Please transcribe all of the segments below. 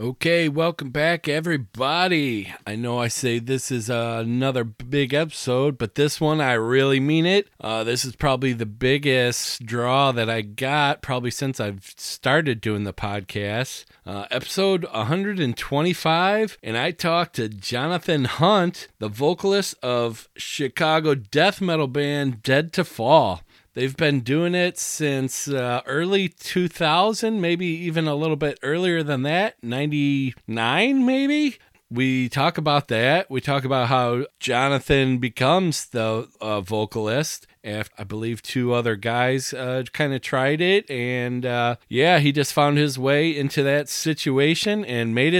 Okay, welcome back, everybody. I know I say this is another big episode, but this one, I really mean it. This is probably the biggest draw that I got probably since I've started doing the podcast. Episode 125, and I talked to Jonathan Hunt, the vocalist of Chicago death metal band Dead to Fall. They've been doing it since early 2000, maybe even a little bit earlier than that, 99 maybe? We talk about that. We talk about how Jonathan becomes the vocalist. After, I believe, two other guys kind of tried it. And he just found his way into that situation and made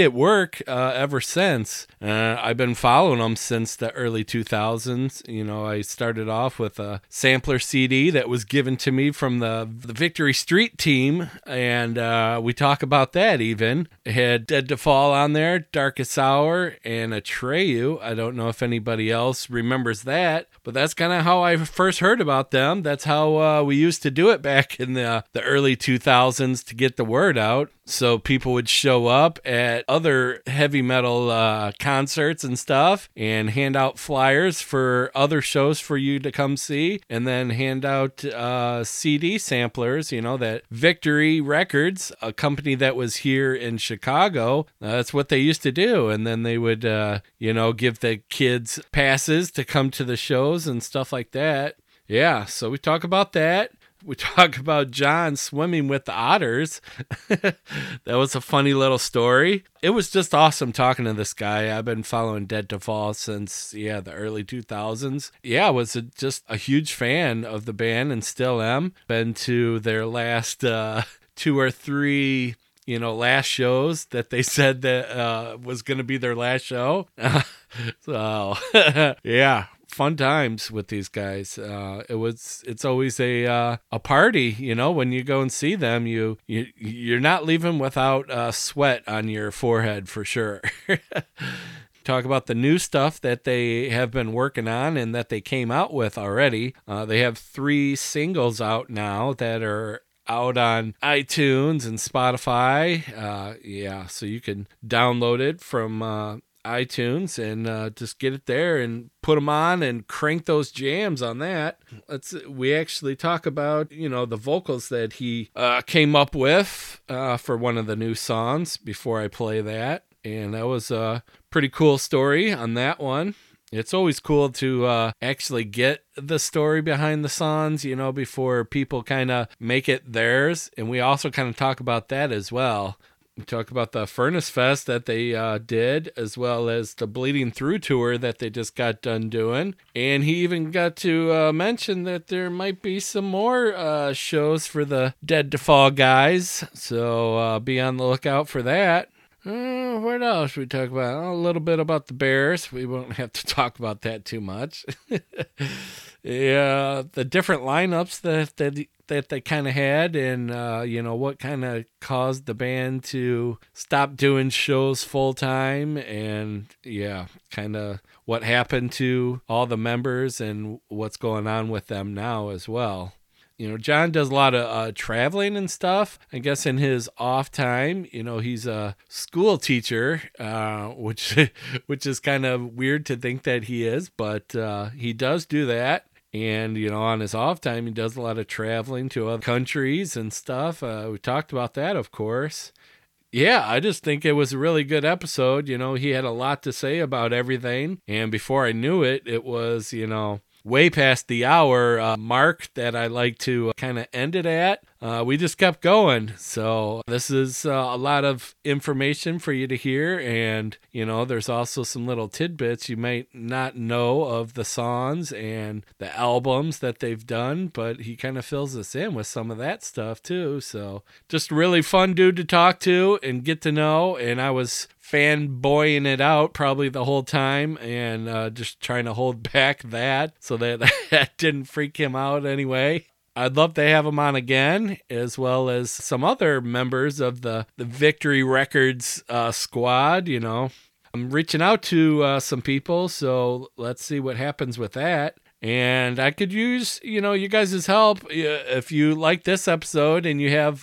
it work ever since. I've been following them since the early 2000s. You know, I started off with a sampler CD that was given to me from the Victory Street team, and we talk about that even. It had Dead to Fall on there, Darkest Hour, and Atreyu. I don't know if anybody else remembers that, but that's kind of how I first heard about them. That's how we used to do it back in the early 2000s to get the word out. So people would show up at other heavy metal concerts and stuff and hand out flyers for other shows for you to come see, and then hand out CD samplers, you know, that Victory Records, a company that was here in Chicago, that's what they used to do. And then they would, give the kids passes to come to the shows and stuff like that. Yeah, so we talk about that. We talk about John swimming with the otters. That was a funny little story. It was just awesome talking to this guy. I've been following Dead to Fall since, the early 2000s. Yeah, I was just a huge fan of the band and still am. Been to their last two or three last shows that they said that was going to be their last show. So, yeah. Fun times with these guys. It's always a party, when you go and see them, you're not leaving without sweat on your forehead for sure. Talk about the new stuff that they have been working on and that they came out with already. They have 3 singles out now that are out on iTunes and Spotify. So you can download it from iTunes and just get it there and put them on and crank those jams on that. We actually talk about, the vocals that he came up with for one of the new songs before I play that. And that was a pretty cool story on that one. It's always cool to actually get the story behind the songs, before people kind of make it theirs. And we also kind of talk about that as well. We talk about the Furnace Fest that they did, as well as the Bleeding Through tour that they just got done doing. And he even got to mention that there might be some more shows for the Dead to Fall guys. So be on the lookout for that. What else we talk about? A little bit about the Bears. We won't have to talk about that too much. Yeah, the different lineups that they kind of had, and what kind of caused the band to stop doing shows full time, and kind of what happened to all the members and what's going on with them now as well. John does a lot of traveling and stuff. I guess in his off time, he's a school teacher, which is kind of weird to think that he is, but he does do that. And, on his off time, he does a lot of traveling to other countries and stuff. We talked about that, of course. Yeah, I just think it was a really good episode. He had a lot to say about everything. And before I knew it, it was, way past the hour mark that I like to kind of end it at. We just kept going. So this is a lot of information for you to hear. And, there's also some little tidbits you might not know of the songs and the albums that they've done, but he kind of fills us in with some of that stuff too. So just really fun dude to talk to and get to know. And I was fanboying it out probably the whole time and just trying to hold back that so that that didn't freak him out anyway. I'd love to have him on again, as well as some other members of the Victory Records squad, I'm reaching out to some people, so let's see what happens with that. And I could use, you guys' help. If you like this episode and you have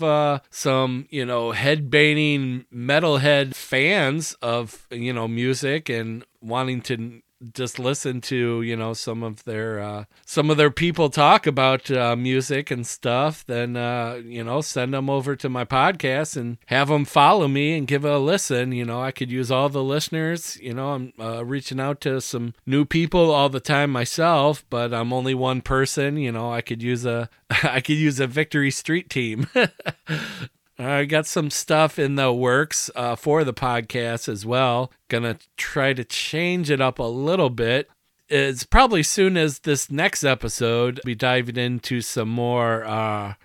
some, head-banging metalhead fans of, music and wanting to just listen to, some of their people talk about music and stuff, then, send them over to my podcast and have them follow me and give it a listen. I could use all the listeners. I'm reaching out to some new people all the time myself, but I'm only one person. I could use a Victory Street team. I got some stuff in the works for the podcast as well. Gonna try to change it up a little bit. It's probably soon as this next episode, be diving into some more,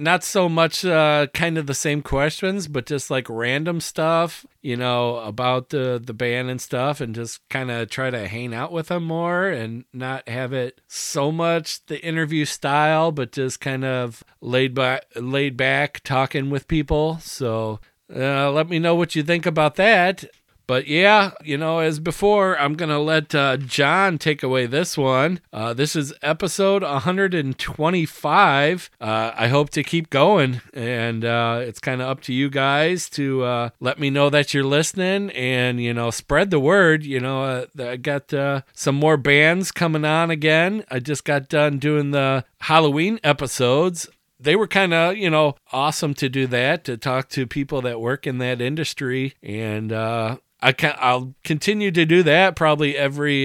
not so much kind of the same questions, but just like random stuff, about the band and stuff, and just kind of try to hang out with them more and not have it so much the interview style, but just kind of laid back talking with people. So let me know what you think about that. But yeah, as before, I'm going to let John take away this one. This is episode 125. I hope to keep going, and it's kind of up to you guys to let me know that you're listening and, spread the word. I got some more bands coming on again. I just got done doing the Halloween episodes. They were kind of, awesome to do that, to talk to people that work in that industry. And, I'll continue to do that probably every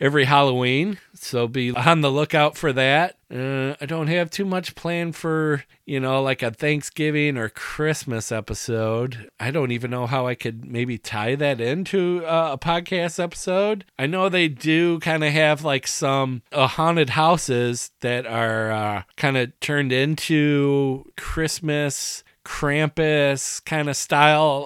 Halloween. So be on the lookout for that. I don't have too much planned for, like a Thanksgiving or Christmas episode. I don't even know how I could maybe tie that into a podcast episode. I know they do kind of have like some haunted houses that are kind of turned into Christmas Krampus kind of style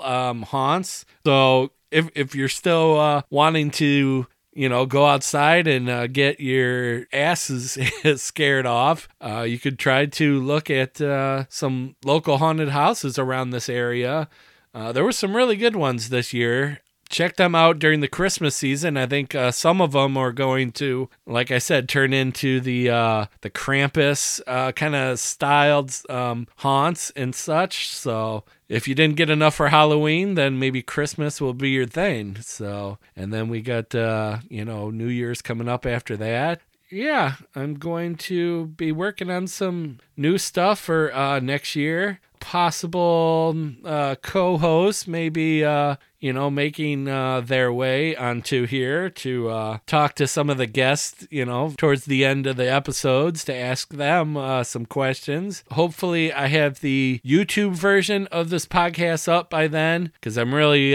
haunts. So if you're still wanting to, go outside and get your asses scared off, you could try to look at some local haunted houses around this area. There were some really good ones this year. Check them out during the Christmas season. I think some of them are going to, like I said, turn into the Krampus kind of styled haunts and such. So if you didn't get enough for Halloween, then maybe Christmas will be your thing. So, and then we got New Year's coming up after that. Yeah, I'm going to be working on some new stuff for next year. Possible co-hosts maybe making their way onto here to talk to some of the guests towards the end of the episodes, to ask them some questions. Hopefully I have the YouTube version of this podcast up by then, because I'm really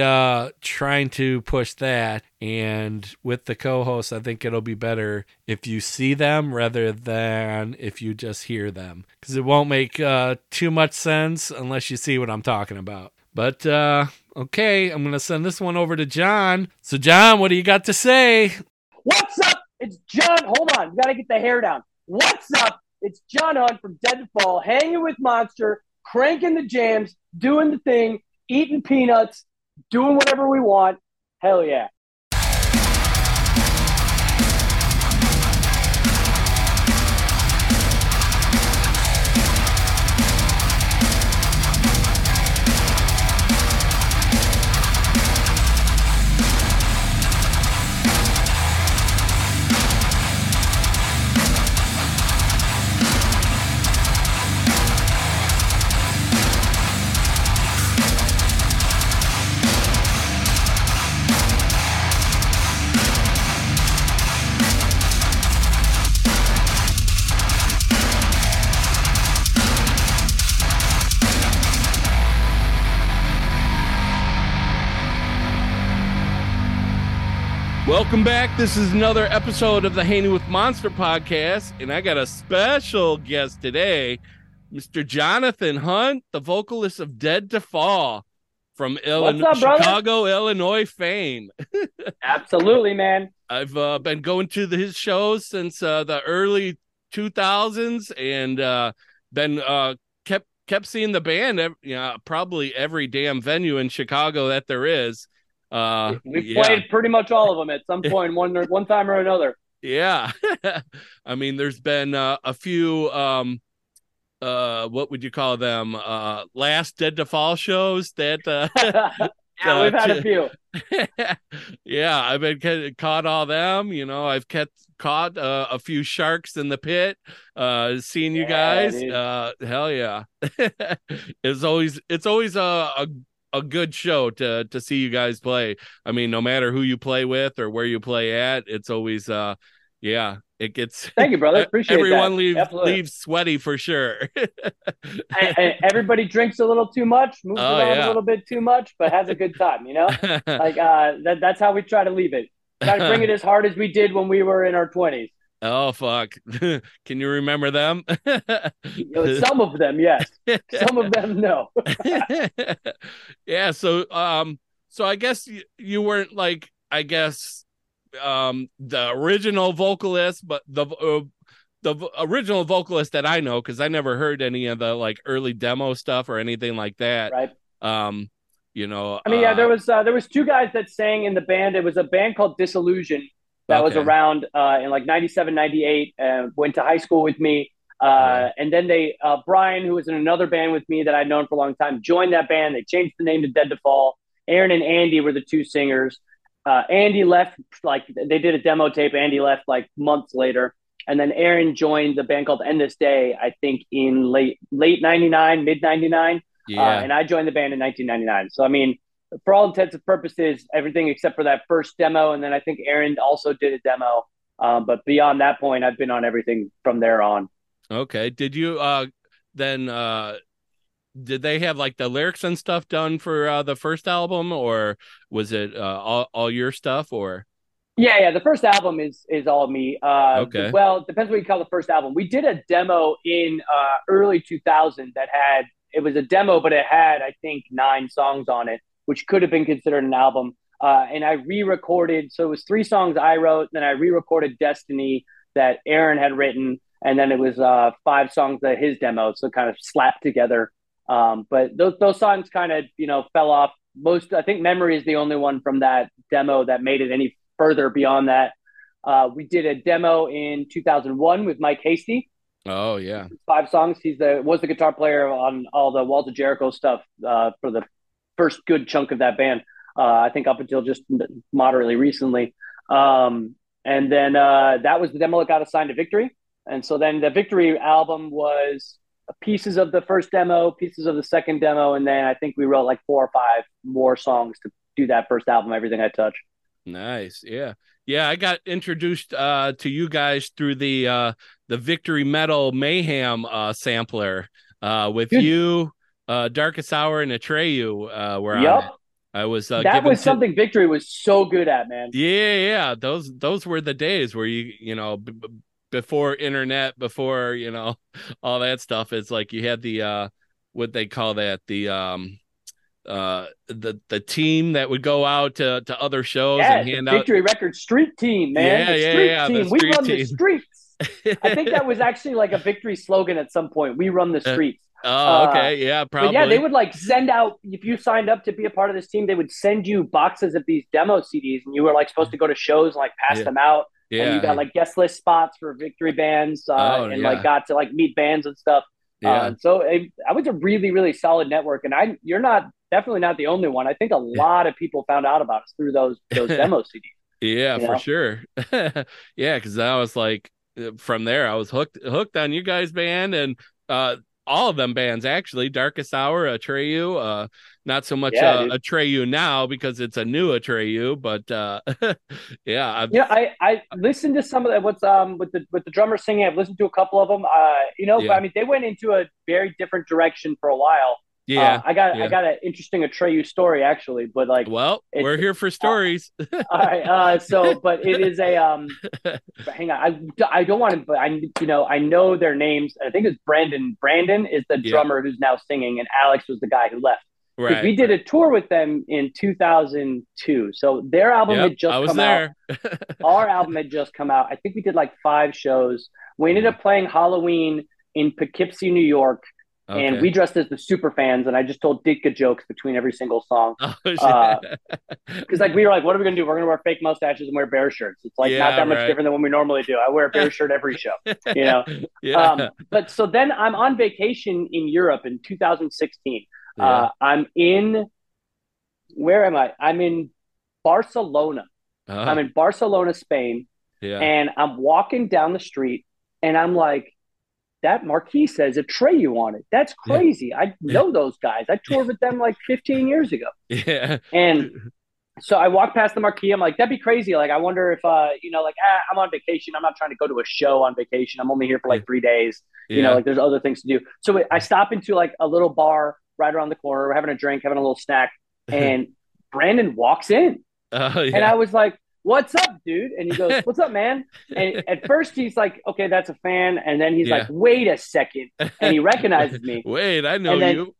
trying to push that. And with the co-hosts, I think it'll be better if you see them rather than if you just hear them, because it won't make too much sense unless you see what I'm talking about. But okay, I'm going to send this one over to John. So John, what do you got to say? What's up? It's John. Hold on. You got to get the hair down. What's up? It's John Hunt from Dead to Fall, hanging with Monster, cranking the jams, doing the thing, eating peanuts, doing whatever we want. Hell yeah. Welcome back. This is another episode of the Hanging with Monster podcast, and I got a special guest today, Mr. Jonathan Hunt, the vocalist of Dead to Fall, from Chicago, Illinois fame. Absolutely, man. I've been going to his shows since the early 2000s, and been kept seeing the band probably every damn venue in Chicago that there is. We've played pretty much all of them at some point, one time or another. Yeah. I mean, there's been a few, what would you call them? Last Dead to Fall shows that, yeah, we've had a few. Yeah, I've been caught all them. You know, I've caught a few sharks in the pit. Seeing you guys, dude. Hell yeah! It's always a good show to see you guys play. I mean, no matter who you play with or where you play at, it's always It gets. Thank you, brother. Appreciate everyone that. Leaves sweaty for sure. I everybody drinks a little too much, moves around a little bit too much, but has a good time. You know, like that's how we try to leave it. Try to bring it as hard as we did when we were in our 20s. Oh fuck! Can you remember them? Some of them, yes. Some of them, no. Yeah. So I guess you weren't like, I guess, the original vocalist, but the original vocalist that I know, because I never heard any of the like early demo stuff or anything like that. Right. You know, I mean, yeah, there was two guys that sang in the band. It was a band called Disillusioned that was around in like 97, 98, went to high school with me. And then they, Brian, who was in another band with me that I'd known for a long time, joined that band. They changed the name to Dead to Fall. Aaron and Andy were the two singers. Andy left, like they did a demo tape. Andy left like months later. And then Aaron joined the band called Endless Day, I think in late 99, mid 99. Yeah. And I joined the band in 1999. So, I mean, for all intents and purposes, everything except for that first demo. And then I think Aaron also did a demo. But beyond that point, I've been on everything from there on. Okay. Did you did they have like the lyrics and stuff done for the first album, or was it all your stuff? Or yeah, the first album is all me. Okay. Well, it depends what you call the first album. We did a demo in early 2000 that had, it was a demo, but it had I think 9 songs on it, which could have been considered an album. And I re-recorded, so it was 3 songs I wrote, then I re-recorded Destiny that Aaron had written, and then it was 5 songs that his demo, so kind of slapped together. But those songs kind of, you know, fell off. Most, I think Memory is the only one from that demo that made it any further beyond that. We did a demo in 2001 with Mike Hasty. Oh yeah. 5 songs. He was the guitar player on all the Walls of Jericho stuff, for the first good chunk of that band. I think up until just moderately recently. And then, that was the demo that got assigned to Victory. And so then the Victory album was pieces of the first demo, pieces of the second demo, and then I think we wrote like 4 or 5 more songs to do that first album, Everything I Touch. Nice. Yeah, I got introduced to you guys through the Victory Metal Mayhem sampler with you, Darkest Hour and Atreyu were on it. I was that was something Victory was so good at, man. Yeah, those were the days where you know before internet, before, you know, all that stuff. It's like you had the what they call that, the team that would go out to other shows and hand out Victory Records street team, man. The street team. We run the streets. I think that was actually like a Victory slogan at some point. We run the streets. Oh, okay. Yeah, probably. But yeah, they would like send out, if you signed up to be a part of this team, they would send you boxes of these demo CDs, and you were like supposed to go to shows and like pass them out. Yeah, and you got like guest list spots for Victory bands, like got to like meet bands and stuff. Yeah. So I was a really, really solid network, and you're definitely not the only one. I think a lot of people found out about us through those demo CDs. Yeah, for sure. Yeah, because I was like, from there I was hooked on you guys' band, and all of them bands actually. Darkest Hour, Atreyu, not so much Atreyu now because it's a new Atreyu, but yeah. I listened to some of that. What's with the drummer singing? I've listened to a couple of them. I mean, they went into a very different direction for a while. Yeah, I got an interesting Atreyu story actually, but like, well, we're here for stories. All right, but it is a hang on, I don't want to, but I know their names. I think it's Brandon. Brandon is the drummer who's now singing, and Alex was the guy who left. Right. We did a tour with them in 2002, so their album had just come out. Our album had just come out. I think we did like 5 shows. We ended up playing Halloween in Poughkeepsie, New York. Okay. And we dressed as the super fans, and I just told Ditka jokes between every single song. Oh, shit. Because like we were like, what are we gonna do? We're gonna wear fake mustaches and wear bear shirts. It's like not that much different than what we normally do. I wear a bear shirt every show, you know. Yeah. But so then I'm on vacation in Europe in 2016. Yeah. I'm in Barcelona. Oh. I'm in Barcelona, Spain. Yeah. And I'm walking down the street, and I'm like, that marquee says Atreyu on it. That's crazy. Yeah. I know those guys. I toured with them like 15 years ago. Yeah. And so I walked past the marquee. I'm like, that'd be crazy. Like, I wonder if, I'm on vacation. I'm not trying to go to a show on vacation. I'm only here for like 3 days. Yeah. You know, like there's other things to do. So I stop into like a little bar right around the corner. We're having a drink, having a little snack. And Brandon walks in. Oh, yeah. And I was like, what's up, dude? And he goes, what's up, man? And at first he's like, okay, that's a fan. And then he's like, wait a second. And he recognizes me. Wait, I know you.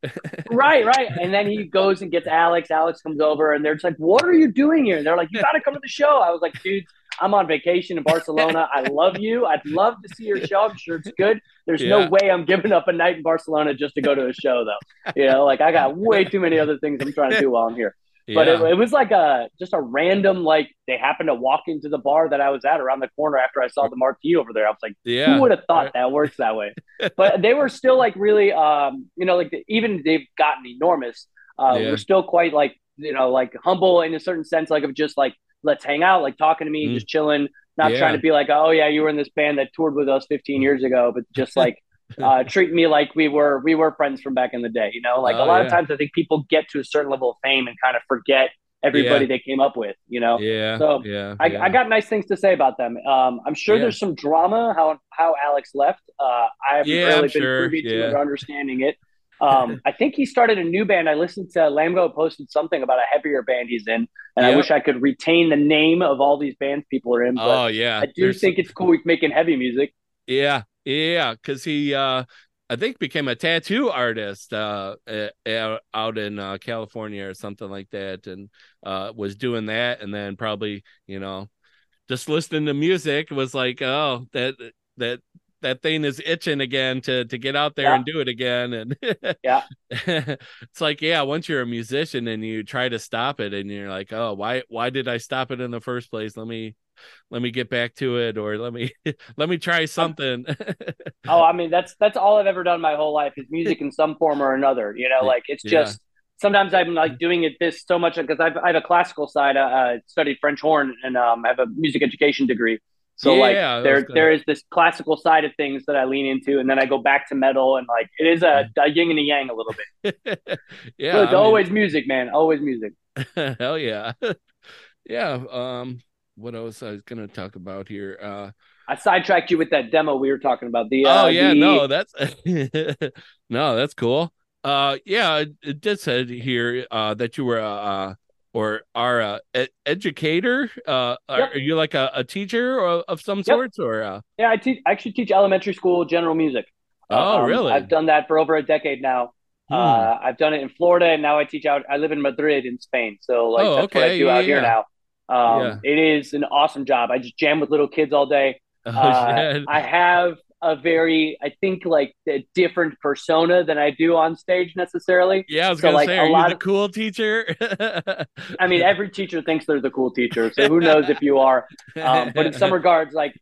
Right. And then he goes and gets Alex. Alex comes over and they're just like, what are you doing here? And they're like, you got to come to the show. I was like, dude, I'm on vacation in Barcelona. I love you. I'd love to see your show. I'm sure it's good. There's no way I'm giving up a night in Barcelona just to go to a show, though. You know, like I got way too many other things I'm trying to do while I'm here. But it was like just a random, like they happened to walk into the bar that I was at around the corner after I saw the marquee over there. I was like, who would have thought that works that way? But they were still like really, even they've gotten enormous. We're still quite like, you know, like humble in a certain sense, like of just like, let's hang out, like talking to me, just chilling, not trying to be like, oh yeah, you were in this band that toured with us 15 years ago, but just like, treat me like we were friends from back in the day, you know, like a lot of times I think people get to a certain level of fame and kind of forget everybody they came up with, you know? Yeah. So I got nice things to say about them. I'm sure there's some drama, how Alex left. I haven't really been privy to it or understanding it. I think he started a new band. I listened to Lambo posted something about a heavier band he's in, and I wish I could retain the name of all these bands people are in. But I do think it's cool. We're making heavy music. Yeah. Yeah, because he, I think, became a tattoo artist out in California or something like that, and was doing that, and then probably, you know, just listening to music was like, oh, that thing is itching again to get out there and do it again, and it's like, once you're a musician and you try to stop it, and you're like, oh, why did I stop it in the first place? Let me get back to it, or let me try something. Oh, I mean, that's all I've ever done my whole life is music in some form or another. You know, like it's just sometimes I'm like doing it this so much because I have a classical side. I studied French horn and I have a music education degree. So like there is this classical side of things that I lean into, and then I go back to metal, and like it is a yin and a yang a little bit. So it's always music, man. Always music. Hell yeah, yeah. What else I was going to talk about here? I sidetracked you with that demo we were talking about. That's cool. It did say here that you were or are an educator. Are you like a teacher of some sorts? Or I actually teach elementary school general music. Oh, really? I've done that for over a decade now. I've done it in Florida, and now I teach out. I live in Madrid in Spain, so like that's what I do out here now. It is an awesome job. I just jam with little kids all day. I have a very, I think, like a different persona than I do on stage necessarily. Yeah, I was gonna say, are you the cool teacher? I mean, every teacher thinks they're the cool teacher, so who knows if you are. But in some regards, like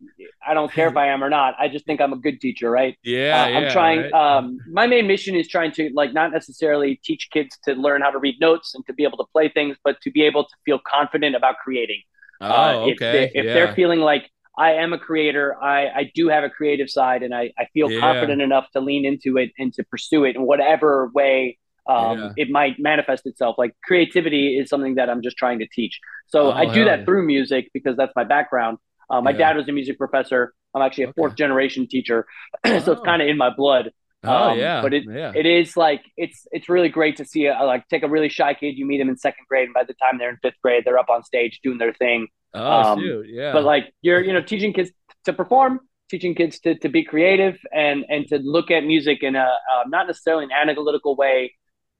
I don't care if I am or not. I just think I'm a good teacher, right? I'm trying. Right? My main mission is trying to like not necessarily teach kids to learn how to read notes and to be able to play things, but to be able to feel confident about creating. If they're feeling like, I am a creator. I do have a creative side, and I feel confident enough to lean into it and to pursue it in whatever way it might manifest itself. Like creativity is something that I'm just trying to teach. So I do that through music because that's my background. My dad was a music professor. I'm actually a fourth generation teacher. So it's kind of in my blood. It is like, it's really great to see take a really shy kid. You meet him in second grade, and by the time they're in fifth grade, they're up on stage doing their thing. But like you're, you know, teaching kids to perform, teaching kids to be creative and to look at music in a not necessarily an analytical way,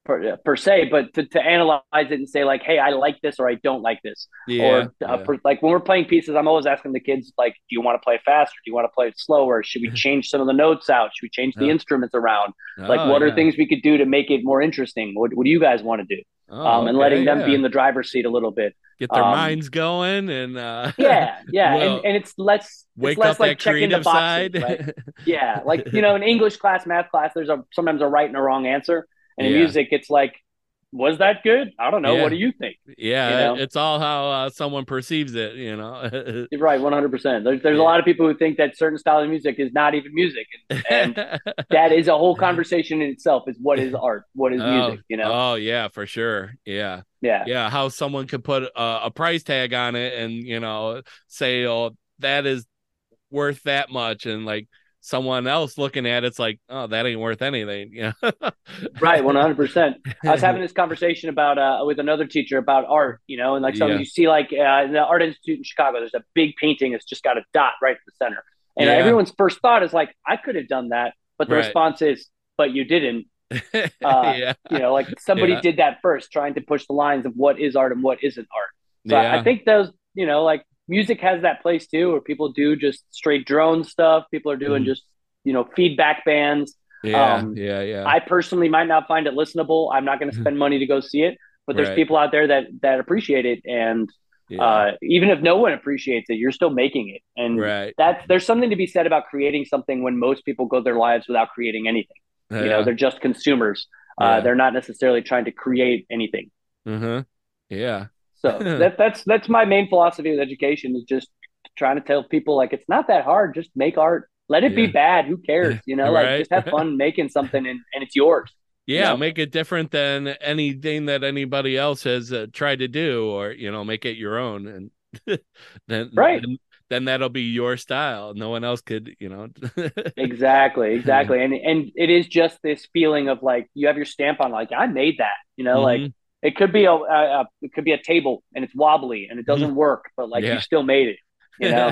per se, but to analyze it and say like, hey, I like this or I don't like this. Like when we're playing pieces, I'm always asking the kids, like, do you want to play faster? Do you want to play slower? Should we change some of the notes out? Should we change the instruments around? Like what are things we could do to make it more interesting? What do you guys want to do? And letting them be in the driver's seat a little bit. Get their minds going and and it's less like checking the boxes, side. Right? Yeah, like you know, in English class, math class, there's sometimes a right and a wrong answer, and in music, it's like, was that good? I don't know. What do you think? Yeah, you know? It's all how someone perceives it. You know, right? 100%. There's a lot of people who think that certain style of music is not even music, and that is a whole conversation in itself. Is what is art? What is music? You know? Oh yeah, for sure. Yeah. Yeah. Yeah. How someone could put a price tag on it and, you know, say, oh, that is worth that much. And like someone else looking at it's like, oh, that ain't worth anything. Yeah. Right. 100%. I was having this conversation about with another teacher about art, you know, and like something you see like in the Art Institute in Chicago, there's a big painting that's just got a dot right in the center. And everyone's first thought is like, I could have done that. But the response is, but you didn't. You know, like somebody did that first, trying to push the lines of what is art and what isn't art. So I think those, you know, like music has that place too, where people do just straight drone stuff. People are doing just, you know, feedback bands. I personally might not find it listenable. I'm not going to spend money to go see it, but there's people out there that appreciate it. And even if no one appreciates it, you're still making it. And there's something to be said about creating something when most people go their lives without creating anything. You know, they're just consumers. They're not necessarily trying to create anything. So that's my main philosophy with education, is just trying to tell people like, it's not that hard. Just make art. Let it be bad. Who cares? You know, like just have fun making something and it's yours. Yeah, you know? Make it different than anything that anybody else has tried to do, or, you know, make it your own. And then that'll be your style. No one else could, you know. Exactly. And it is just this feeling of like, you have your stamp on, like, I made that, you know, like it could be a table and it's wobbly and it doesn't work, but like you still made it, you know?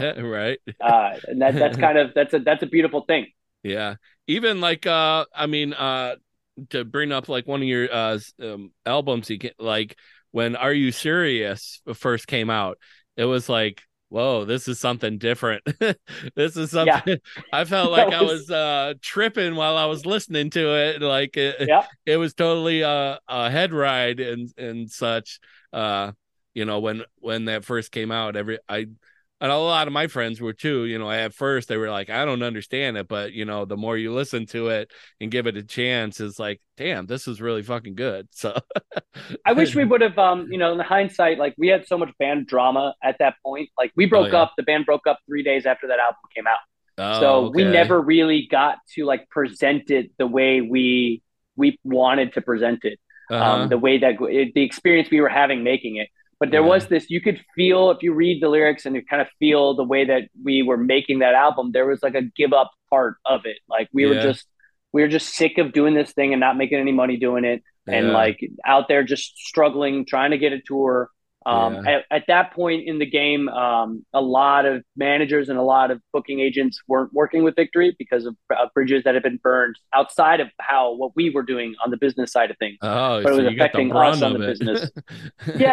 And that's a beautiful thing. Yeah. Even like, to bring up like one of your albums, like when Are You Serious first came out, it was like, whoa, this is something different. This is something I felt like I was tripping while I was listening to it. Like it was totally a head ride and such. You know, when that first came out, and a lot of my friends were too, you know, at first they were like, I don't understand it, but you know, the more you listen to it and give it a chance, it's like, damn, this is really fucking good. So I wish we would have, you know, in hindsight, like we had so much band drama at that point. Like we broke up, the band broke up 3 days after that album came out. We never really got to like present it the way we wanted to present it. The way that the experience we were having making it. But there was this, you could feel, if you read the lyrics and you kind of feel the way that we were making that album, there was like a give up part of it. Like we were just sick of doing this thing and not making any money doing it. And like out there just struggling, trying to get a tour. At that point in the game, a lot of managers and a lot of booking agents weren't working with Victory because of bridges that had been burned outside of what we were doing on the business side of things. But it was affecting us on the business. We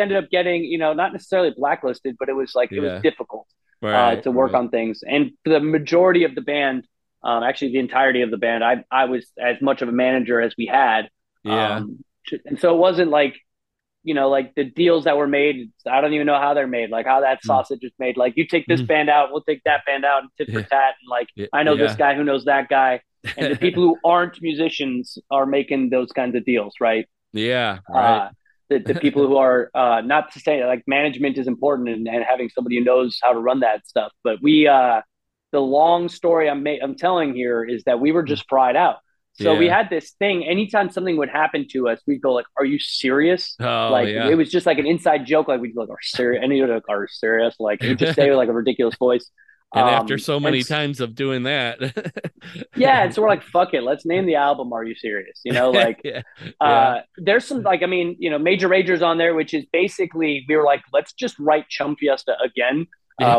ended up getting, you know, not necessarily blacklisted, but it was like, it was difficult to work on things. And the majority of the band, actually the entirety of the band, I was as much of a manager as we had. And so it wasn't like, you know, like the deals that were made, I don't even know how they're made, like how that sausage is made. Like you take this band out, we'll take that band out, and tit for tat. And like, I know this guy who knows that guy. And the people who aren't musicians are making those kinds of deals, right? Yeah. Right. The people who are not to say like management is important and having somebody who knows how to run that stuff. But we, the long story I'm telling here is that we were just fried out. So we had this thing, anytime something would happen to us, we'd go like, are you serious? It was just like an inside joke. Like we'd go like, are you serious? Like you just say like a ridiculous voice. And after so many times of doing that. And so we're like, fuck it. Let's name the album. Are You Serious? You know, like there's some like, I mean, you know, Major Ragers on there, which is basically, we were like, let's just write Chum Fiesta again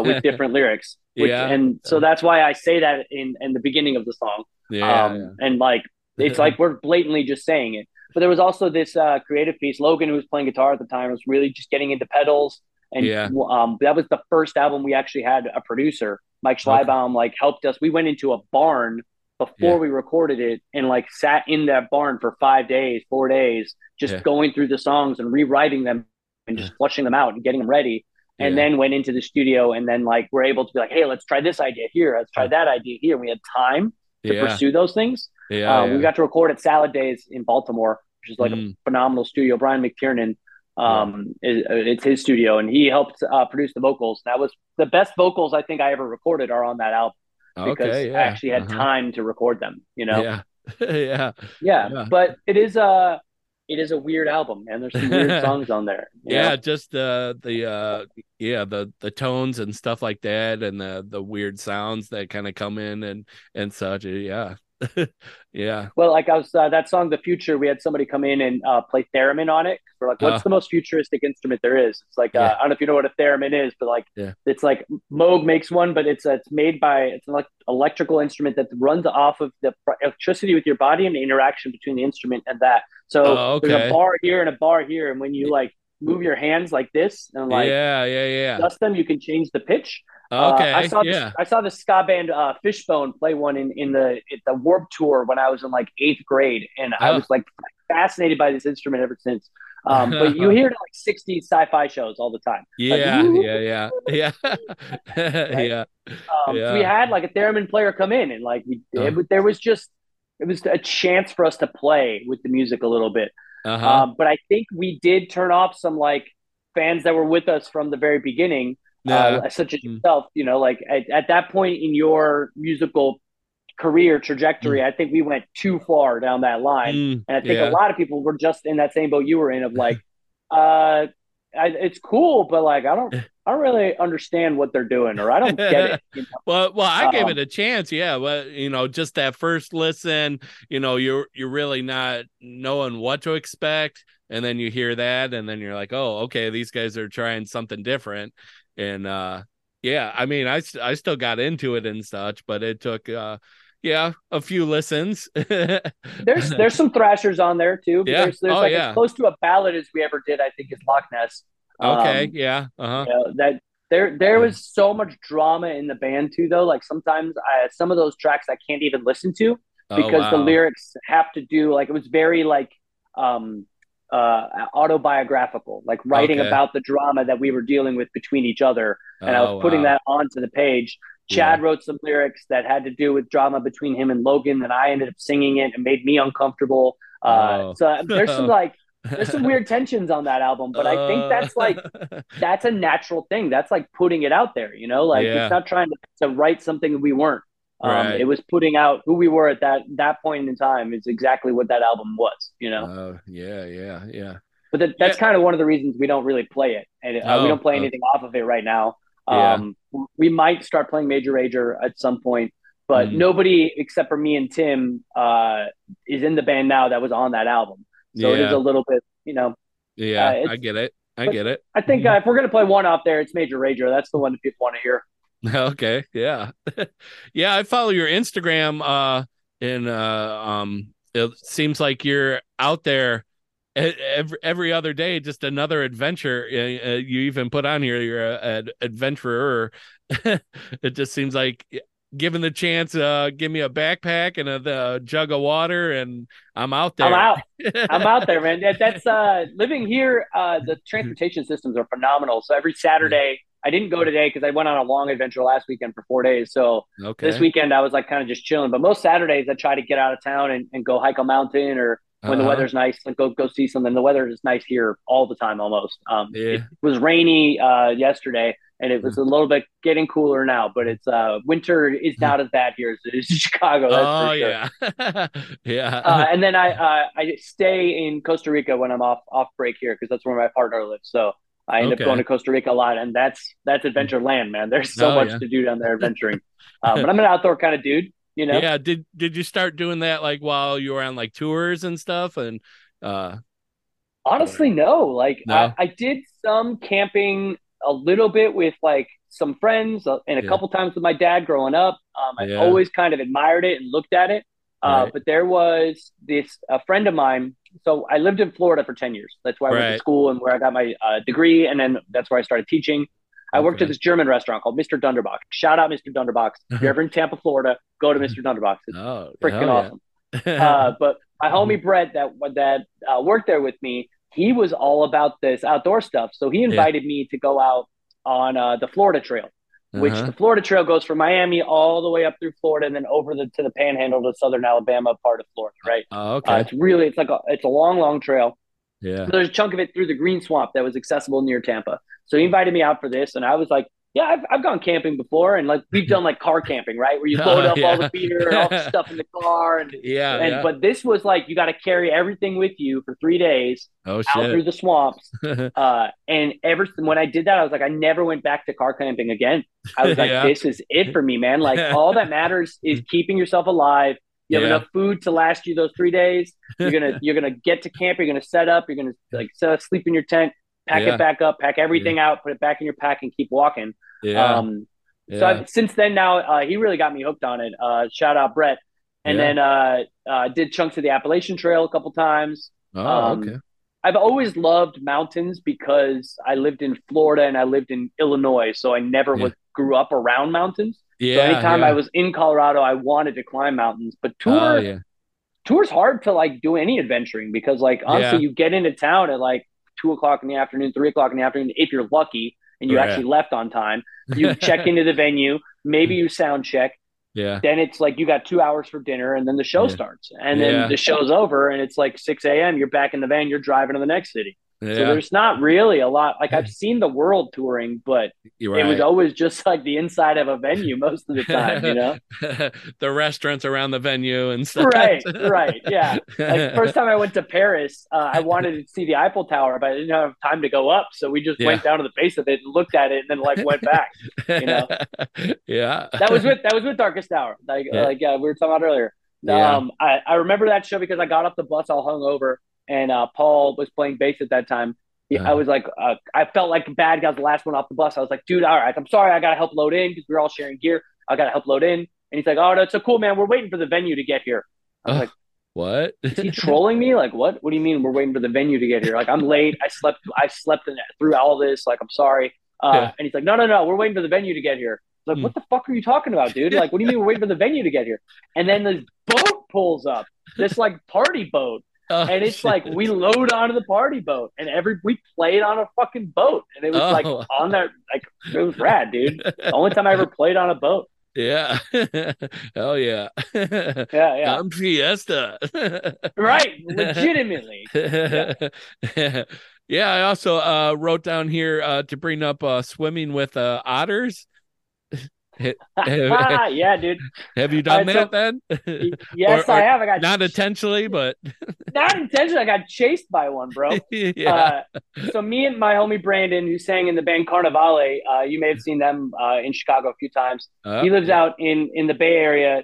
with different lyrics. And so that's why I say that in the beginning of the song. And like, it's like we're blatantly just saying it. But there was also this creative piece. Logan, who was playing guitar at the time, was really just getting into pedals. And that was the first album we actually had a producer. Mike Schleibaum like helped us. We went into a barn before we recorded it and like sat in that barn for 5 days, 4 days, just going through the songs and rewriting them and just flushing them out and getting them ready. And then went into the studio and then like we're able to be like, hey, let's try this idea here. Let's try that idea here. We had time to pursue those things. We got to record at Salad Days in Baltimore, which is like a phenomenal studio. Brian McTiernan, it's his studio, and he helped produce the vocals. That was the best vocals I think I ever recorded are on that album because I actually had time to record them, you know? But it is a weird album, and there's some weird songs on there. Just the tones and stuff like that, and the weird sounds that kind of come in and such. Well, like I was that song, "The Future." We had somebody come in and play theremin on it. We're like, "What's the most futuristic instrument there is?" It's like I don't know if you know what a theremin is, but like it's like Moog makes one, but it's made by it's an electrical instrument that runs off of the electricity with your body and the interaction between the instrument and that. So there's a bar here and a bar here, and when you like move your hands like this and like adjust them, you can change the pitch. I saw the ska band Fishbone play one in the Warped Tour when I was in like 8th grade, and I was like fascinated by this instrument ever since. But you hear it at like 60 sci-fi shows all the time. So we had like a theremin player come in, and like it was a chance for us to play with the music a little bit. But I think we did turn off some like fans that were with us from the very beginning, such as yourself, you know, like at that point in your musical career trajectory, I think we went too far down that line. And I think a lot of people were just in that same boat you were in of like, it's cool, but like, I don't really understand what they're doing, or I don't get it. You know? Well, I gave it a chance. Yeah. Well, you know, just that first listen, you know, you're really not knowing what to expect. And then you hear that, and then you're like, oh, okay, these guys are trying something different. And, I mean, I still got into it and such, but it took, a few listens. There's some thrashers on there too. As close to a ballad as we ever did, I think, is Loch Ness. You know, that there was so much drama in the band too, though. Like sometimes some of those tracks I can't even listen to because the lyrics have to do like it was very like autobiographical, like writing about the drama that we were dealing with between each other, and I was putting that onto the page. Chad wrote some lyrics that had to do with drama between him and Logan, and I ended up singing it and made me uncomfortable. So there's some like. There's some weird tensions on that album, but I think that's a natural thing. That's like putting it out there, you know, like it's not trying to write something we weren't. It was putting out who we were at that point in time is exactly what that album was, you know? But that's kind of one of the reasons we don't really play it, and we don't play anything off of it right now. We might start playing Major Rager at some point, but nobody except for me and Tim is in the band now that was on that album. So it is a little bit, you know. I get it. I think if we're going to play one off there, it's Major Rager. That's the one that people want to hear. Okay. Yeah. I follow your Instagram. It seems like you're out there every other day, just another adventure. You even put on here, you're an adventurer. It just seems like... Given the chance, give me a backpack and a jug of water, and I'm out there. I'm out there, man. That's living here. The transportation systems are phenomenal. So every Saturday, I didn't go today because I went on a long adventure last weekend for 4 days. So this weekend I was like kind of just chilling. But most Saturdays I try to get out of town and go hike a mountain, or when the weather's nice, like go see something. The weather is nice here all the time almost. It was rainy yesterday. And it was a little bit getting cooler now, but it's winter is not as bad here as it is in Chicago. That's for sure. And then I stay in Costa Rica when I'm off break here because that's where my partner lives. So I end up going to Costa Rica a lot, and that's adventure land, man. There's so much to do down there adventuring. But I'm an outdoor kind of dude, you know. Yeah. Did you start doing that like while you were on like tours and stuff? And honestly, no. Like I did some camping. A little bit with like some friends and a couple times with my dad growing up. I always kind of admired it and looked at it. But there was this a friend of mine so I lived in Florida for 10 years. That's where I went to school and where I got my degree. And then that's where I started teaching. I worked at this German restaurant called Mr. Dunderbox. Shout out Mr. Dunderbox. If you're ever in Tampa, Florida, go to Mr. Dunderbox. It's freaking awesome. But my homie Brett that worked there with me, he was all about this outdoor stuff. So he invited me to go out on the Florida Trail, which the Florida Trail goes from Miami all the way up through Florida and then over to the Panhandle to southern Alabama part of Florida, right? It's a long trail. Yeah. So there's a chunk of it through the Green Swamp that was accessible near Tampa. So he invited me out for this, and I was like, yeah, I've gone camping before, and like we've done like car camping, right? Where you load up all the beer and all the stuff in the car, but this was like you got to carry everything with you for 3 days out through the swamps. And when I did that, I was like, I never went back to car camping again. I was like, this is it for me, man. Like all that matters is keeping yourself alive. You have enough food to last you those 3 days. You're gonna get to camp. You're gonna set up. You're gonna like sleep in your tent. Pack it back up. Pack everything out. Put it back in your pack and keep walking. So since then, now he really got me hooked on it. Shout out Brett. And then did chunks of the Appalachian Trail a couple times. I've always loved mountains because I lived in Florida and I lived in Illinois, so I never grew up around mountains. So anytime I was in Colorado, I wanted to climb mountains, but tour's hard to like do any adventuring because like honestly, you get into town at like 2 o'clock in the afternoon, 3 o'clock in the afternoon, if you're lucky and you actually left on time. You check into the venue, maybe you sound check. Then it's like you got 2 hours for dinner, and then the show starts, and then the show's over, and it's like 6 a.m. You're back in the van, you're driving to the next city. So there's not really a lot. Like I've seen the world touring, but it was always just like the inside of a venue most of the time, you know, the restaurants around the venue and stuff. Right. Yeah. Like first time I went to Paris, I wanted to see the Eiffel Tower, but I didn't have time to go up. So we just went down to the base of it and looked at it and then like went back, you know? That was with Darkest Hour. Like we were talking about earlier. I remember that show because I got off the bus all hungover. And Paul was playing bass at that time. I was like, I felt like bad guy was the last one off the bus. I was like, dude, all right, I'm sorry. I got to help load in because we're all sharing gear. I got to help load in. And he's like, oh, no, it's so cool, man. We're waiting for the venue to get here. I was like, what? Is he trolling me? Like, what? What do you mean we're waiting for the venue to get here? Like, I'm late. I slept through all this. Like, I'm sorry. And he's like, no. We're waiting for the venue to get here. I was like, what the fuck are you talking about, dude? Like, what do you mean we're waiting for the venue to get here? And then this boat pulls up, this like party boat. And it's like we load onto the party boat, and we played on a fucking boat, and it was like on that, like it was rad, dude. The only time I ever played on a boat. Yeah, hell yeah. I'm Fiesta. Right, legitimately. I also wrote down here to bring up swimming with otters. Yeah, dude. Have you done that then? Yes, I have. I got not intentionally. I got chased by one, bro. So me and my homie Brandon, who sang in the band Carnivale, you may have seen them in Chicago a few times. He lives out in the Bay Area,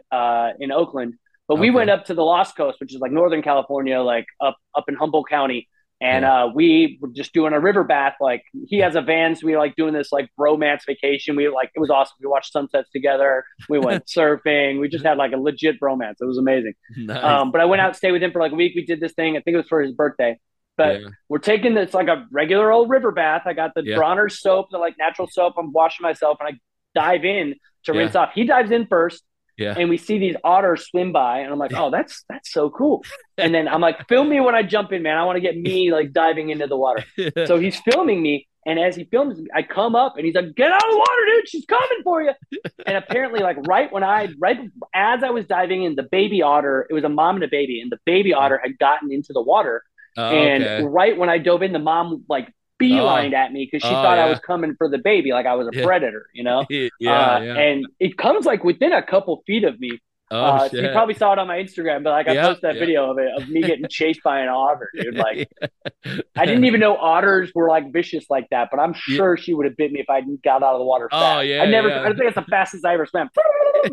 in Oakland. But we went up to the Lost Coast, which is like Northern California, like up in Humboldt County. And we were just doing a river bath. Like he has a van, so we were like doing this like bromance vacation. We like, it was awesome. We watched sunsets together. We went surfing. We just had like a legit bromance. It was amazing. Nice. But I went out and stayed with him for like a week. We did this thing. I think it was for his birthday. But we're taking this like a regular old river bath. I got the Bronner soap, the like natural soap. I'm washing myself, and I dive in to rinse off. He dives in first. Yeah. And we see these otters swim by, and I'm like, oh, that's so cool. And then I'm like, film me when I jump in, man. I want to get me like diving into the water. So he's filming me. And as he films me, I come up, and he's like, get out of the water, dude. She's coming for you. And apparently like right as I was diving in, the baby otter, it was a mom and a baby, and the baby otter had gotten into the water. Right when I dove in, the mom like beelined at me because she thought I was coming for the baby, like I was a predator, you know. And it comes like within a couple feet of me. So you probably saw it on my Instagram, but like I posted that video of it, of me getting chased by an otter, dude. Like I didn't even know otters were like vicious like that, but I'm sure she would have bit me if I got out of the water fast. I think it's the fastest I ever swam.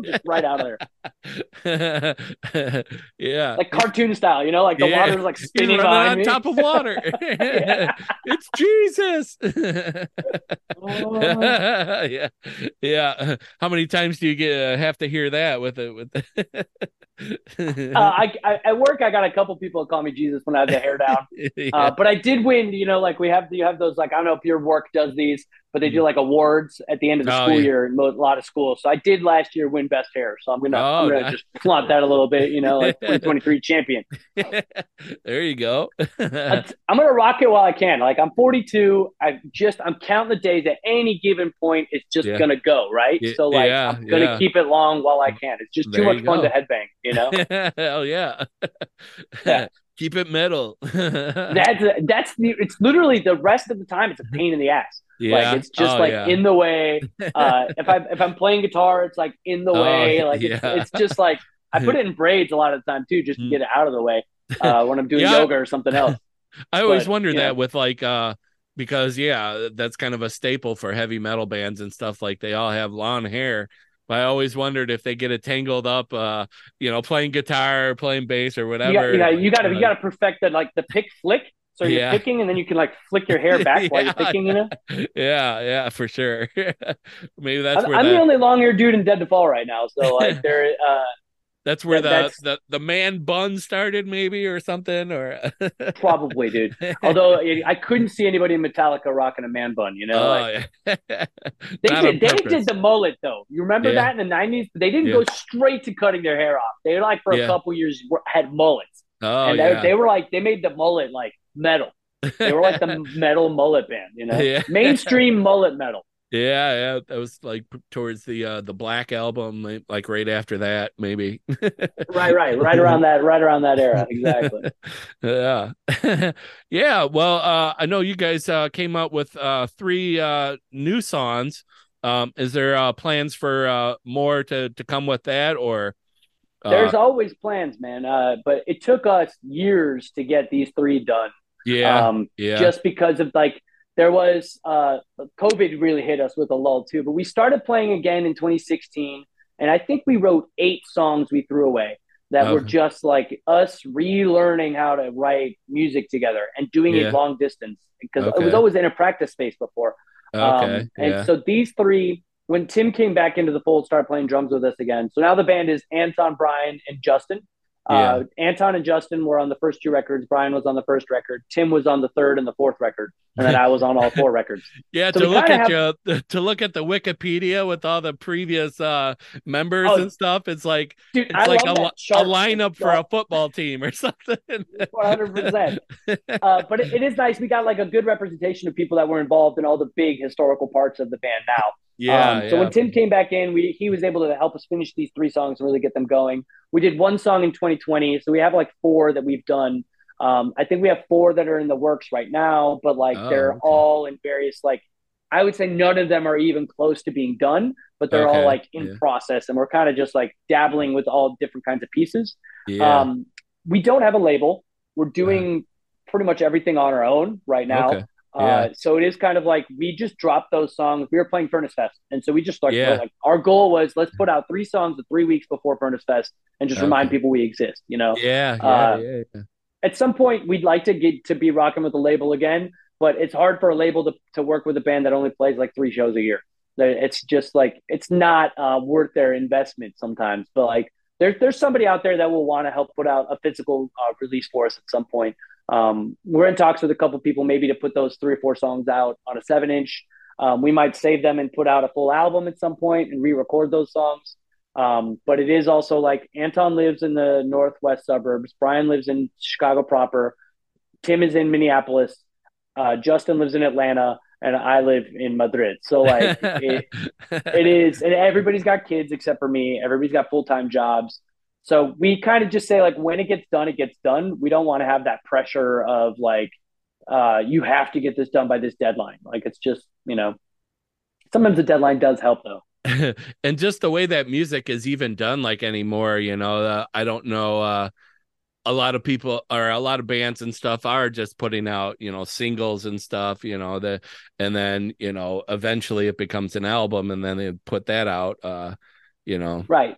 Just right out of there. Like cartoon style, you know, like the water's like spinning on top of water. It's Jesus. How many times do you have to hear that with it? At work, I got a couple people that call me Jesus when I have the hair down. But I did win, you know, like you have those, like, I don't know if your work does these, but they do like awards at the end of the school year in a lot of schools. So I did last year win best hair. So I'm gonna just flaunt that a little bit, you know, like 2023 champion. There you go. I'm gonna rock it while I can. Like, I'm 42. I'm counting the days. At any given point, it's just gonna go, right? So like I'm gonna keep it long while I can. It's just too much fun to headbang, you know? Hell yeah. Yeah. Keep it metal. It's literally the rest of the time it's a pain in the ass. Yeah. Like, it's just in the way. If I'm playing guitar, it's like in the way. Like it's just like I put it in braids a lot of the time too, just to get it out of the way when I'm doing yoga or something else. I always wonder that with like because that's kind of a staple for heavy metal bands and stuff. Like, they all have long hair. I always wondered if they get it tangled up, you know, playing guitar, or playing bass, or whatever. Yeah, you gotta perfect that, like the pick flick. So you're picking, and then you can like flick your hair back while you're picking, you know. Yeah, for sure. Maybe that's where I'm the only long-haired dude in Dead to Fall right now. So like there. That's where the man bun started, maybe, or something, or probably, dude. Although I couldn't see anybody in Metallica rocking a man bun, you know. They did the mullet though. You remember that in the 90s? They didn't go straight to cutting their hair off. They like for a couple years had mullets, they were like, they made the mullet like metal. They were like the metal mullet band, you know, mainstream mullet metal. Yeah, that was like towards the Black Album, like right after that, maybe. right around that era, exactly. Yeah. Well, I know you guys came out with three new songs. Is there plans for more to come with that, or? There's always plans, man. But it took us years to get these three done. Yeah. Just because of like. There was COVID really hit us with a lull too, but we started playing again in 2016, and I think we wrote 8 songs we threw away that were just like us relearning how to write music together and doing it long distance, because it was always in a practice space before. And so these three, when Tim came back into the fold, started playing drums with us again. So now the band is Anton, Brian, and Justin. Anton and Justin were on the first 2 records. Brian was on the first record. Tim was on the third and the fourth record. And then I was on all 4 records. Yeah. So to look at the Wikipedia with all the previous members and stuff, it's like, dude, it's like a lineup for a football team or something. 100%. But it is nice. We got like a good representation of people that were involved in all the big historical parts of the band now. So when Tim came back in, he was able to help us finish these 3 songs and really get them going. We did 1 song in 2020, so we have like 4 that we've done. I think we have 4 that are in the works right now, but like they're all in various, like, I would say none of them are even close to being done, but they're all like in process, and we're kind of just like dabbling with all different kinds of pieces. Yeah. We don't have a label. We're doing pretty much everything on our own right now. Okay. So it is kind of like we just dropped those songs. We were playing Furnace Fest, and so we just started playing, like, our goal was, let's put out 3 songs the 3 weeks before Furnace Fest and just remind people we exist, you know. At some point we'd like to get to be rocking with a label again, but it's hard for a label to work with a band that only plays like 3 shows a year. It's just like, it's not worth their investment sometimes, but like there's somebody out there that will want to help put out a physical release for us at some point. We're in talks with a couple people maybe to put those 3 or 4 songs out on a 7-inch. We might save them and put out a full album at some point and re-record those songs. But it is also like Anton lives in the northwest suburbs. Brian lives in Chicago proper. Tim is in Minneapolis. Justin lives in Atlanta, and I live in Madrid. So like it is, and everybody's got kids except for me. Everybody's got full-time jobs. So we kind of just say, like, when it gets done, it gets done. We don't want to have that pressure of, like, you have to get this done by this deadline. Like, it's just, you know, sometimes the deadline does help, though. And just the way that music is even done, like, anymore, you know, I don't know. A lot of people or a lot of bands and stuff are just putting out, you know, singles and stuff, you know, and then, you know, eventually it becomes an album, and then they put that out, you know. Right.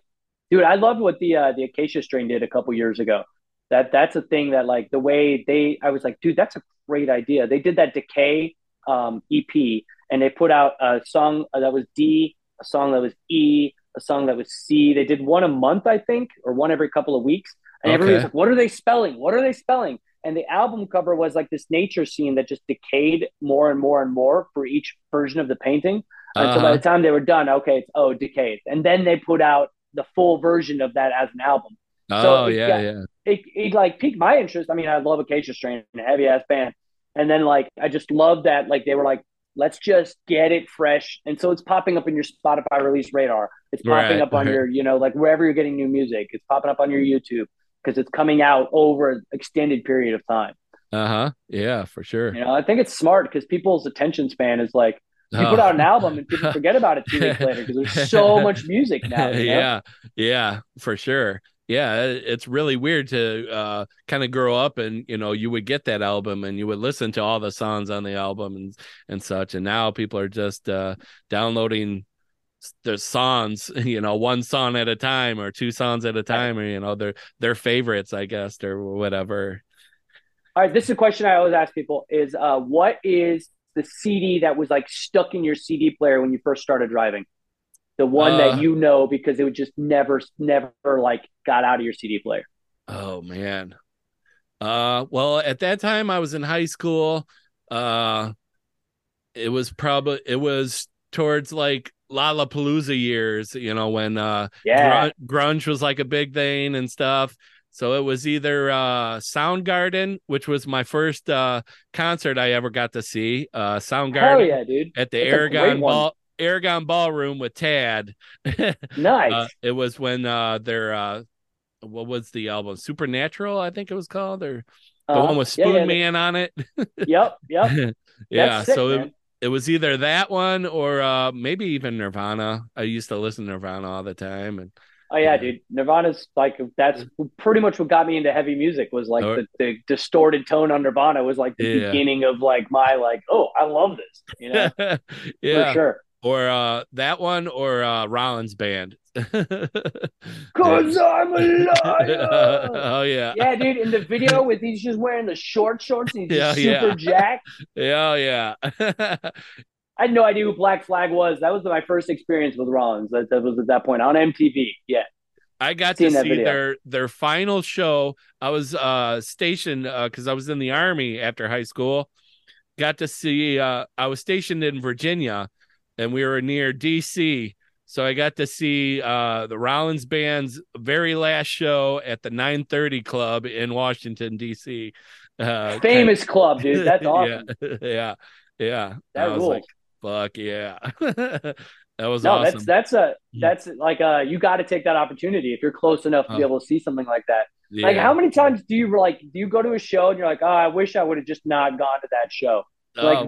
Dude, I love what the Acacia Strain did a couple years ago. That's a thing that, like, the way I was like, dude, that's a great idea. They did that Decay EP, and they put out a song that was D, a song that was E, a song that was C. They did one a month, I think, or one every couple of weeks. And everybody's like, what are they spelling? What are they spelling? And the album cover was like this nature scene that just decayed more and more and more for each version of the painting. And so by the time they were done, okay, it's decayed. And then they put out the full version of that as an album. It like piqued my interest. I mean, I love Acacia Strain, a heavy ass band. And then like, I just love that. Like they were like, let's just get it fresh. And so it's popping up in your Spotify release radar. It's popping up on your, you know, like wherever you're getting new music, it's popping up on your YouTube because it's coming out over an extended period of time. Yeah, for sure. You know, I think it's smart because people's attention span is like, you put out an album and people forget about it 2 weeks later because there's so much music now. You know? Yeah, for sure. Yeah, it's really weird to kind of grow up and, you know, you would get that album and you would listen to all the songs on the album and such. And now people are just downloading their songs, you know, one song at a time or two songs at a time or, you know, their favorites, I guess, or whatever. All right. This is a question I always ask people is what is the CD that was like stuck in your CD player when you first started driving? The one that you know because it would just never like got out of your CD player. Oh man. Well, at that time I was in high school. It was towards like Lollapalooza years, you know, when grunge was like a big thing and stuff. So it was either Soundgarden, which was my first concert I ever got to see. Soundgarden at the Aragon Ballroom with Tad. Nice. It was when their what was the album? Supernatural, I think it was called, or the one with Spoon Man on it. Yep. That's sick, so it was either that one or maybe even Nirvana. I used to listen to Nirvana all the time. And dude, Nirvana's like, that's pretty much what got me into heavy music was like the distorted tone on Nirvana was like the beginning of like my like, oh, I love this, you know. For sure. Or that one, or Rollins Band. Cause I'm a liar. Yeah, dude. In the video, with he's just wearing the shorts, and he's just super jacked. I had no idea who Black Flag was. That was my first experience with Rollins. That was at that point on MTV. Yeah. I got to see their final show. I was stationed because I was in the Army after high school. Got to see. I was stationed in Virginia. And we were near D.C., so I got to see the Rollins Band's very last show at the 930 Club in Washington, D.C. Famous club, dude. That's awesome. Yeah. That was like, fuck yeah. That was awesome. That's like you got to take that opportunity if you're close enough to be able to see something like that. Yeah. Like, how many times do you go to a show and you're like, oh, I wish I would have just not gone to that show?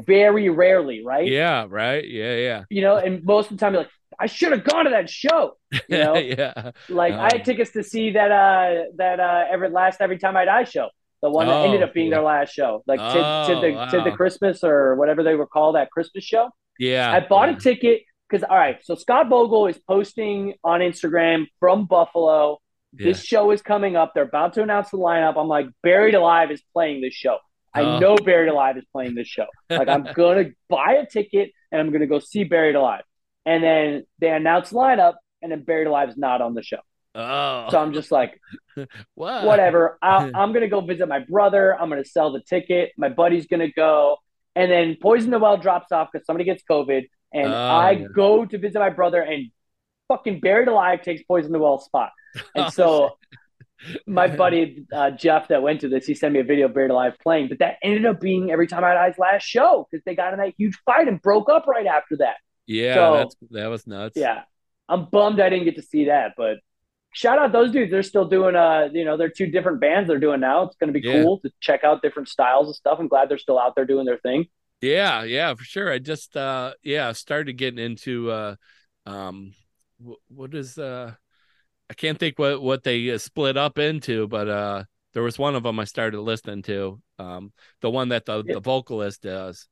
Very rarely, right? Yeah, right. Yeah. You know, and most of the time you're like, I should have gone to that show. You know? I had tickets to see that Every Time I Die show. The one that ended up being their last show. Like to the Christmas or whatever they would call that Christmas show. Yeah. I bought a ticket because so Scott Bogle is posting on Instagram from Buffalo. This show is coming up. They're about to announce the lineup. I'm like, Buried Alive is playing this show. I know Buried Alive is playing this show. Like, I'm going to buy a ticket, and I'm going to go see Buried Alive. And then they announce lineup, and then Buried Alive is not on the show. Oh. So I'm just like, whatever. I'm going to go visit my brother. I'm going to sell the ticket. My buddy's going to go. And then Poison the Well drops off because somebody gets COVID. And I go to visit my brother, and fucking Buried Alive takes Poison the Well's spot. And so... my buddy Jeff that went to this, he sent me a video of Buried Alive playing, but that ended up being Every Time I Die's last show because they got in that huge fight and broke up right after that. Yeah, so, that was nuts. Yeah, I'm bummed I didn't get to see that, but shout out those dudes. They're still doing, you know, they're two different bands they're doing now. It's going to be cool to check out different styles and stuff. I'm glad they're still out there doing their thing. Yeah, for sure. I just, started getting into, what is, I can't think what they split up into, but there was one of them I started listening to, the one that the vocalist does.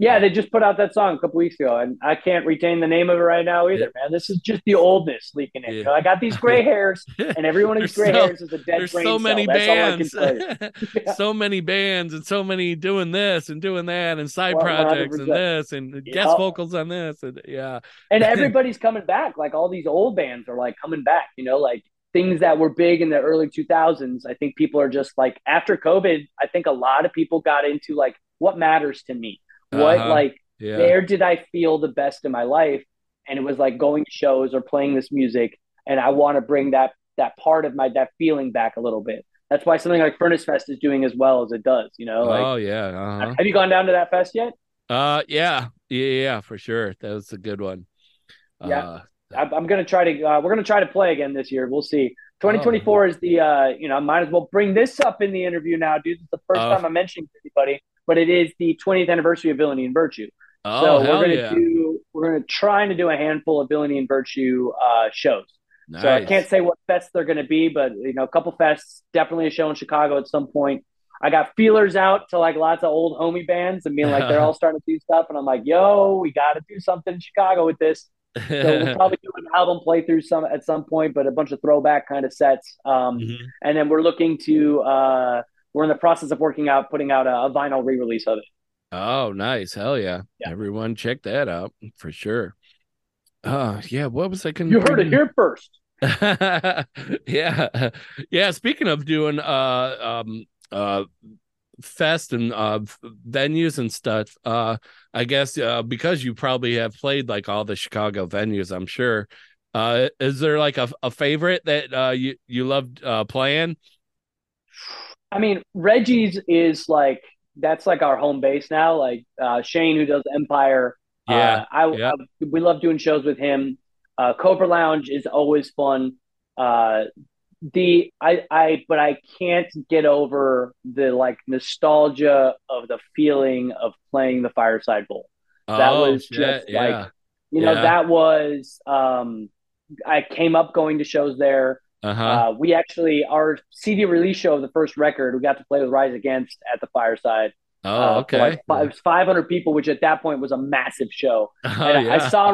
Yeah, they just put out that song a couple weeks ago, and I can't retain the name of it right now either, man. This is just the oldness leaking in. You know, I got these gray hairs, and every one of these gray hairs is a dead brain cell. That's all I can tell you. So many bands and so many doing this and doing that and side 100%. Projects and this and guest vocals on this. And, and everybody's coming back. Like, all these old bands are, like, coming back, you know, like, things that were big in the early 2000s. I think people are just, like, after COVID, I think a lot of people got into, like, what matters to me. What where did I feel the best in my life? And it was like going to shows or playing this music, and I want to bring that part of my that feeling back a little bit. That's why something like Furnace Fest is doing as well as it does, you know. Like, have you gone down to that fest yet? Yeah, for sure. That was a good one. I'm gonna try to we're gonna try to play again this year. We'll see. 2024 is the you know, I might as well bring this up in the interview now, dude. It's the first time I'm mentioning to anybody, but it is the 20th anniversary of Villainy and Virtue. Oh, so we're trying to do a handful of Villainy and Virtue shows. Nice. So I can't say what fests they're going to be, but you know, a couple fests, definitely a show in Chicago at some point. I got feelers out to like lots of old homie bands and being like, they're all starting to do stuff. And I'm like, yo, we got to do something in Chicago with this. So we'll probably do an album playthrough at some point, but a bunch of throwback kind of sets. And then we're looking to, we're in the process of putting out a vinyl re-release of it. Oh, nice. Hell yeah. Everyone check that out for sure. What was I going to do? You heard it here first. Yeah. Speaking of doing fest and venues and stuff, I guess because you probably have played like all the Chicago venues, I'm sure. Is there like a favorite that you loved playing? I mean, Reggie's is like, that's like our home base now. Like Shane, who does Empire. We love doing shows with him. Cobra Lounge is always fun. But I can't get over the like nostalgia of the feeling of playing the Fireside Bowl. That was just like, you know, that was, I came up going to shows there. We actually, our CD release show of the first record, we got to play with Rise Against at the Fireside. It was 500 people, which at that point was a massive show. I saw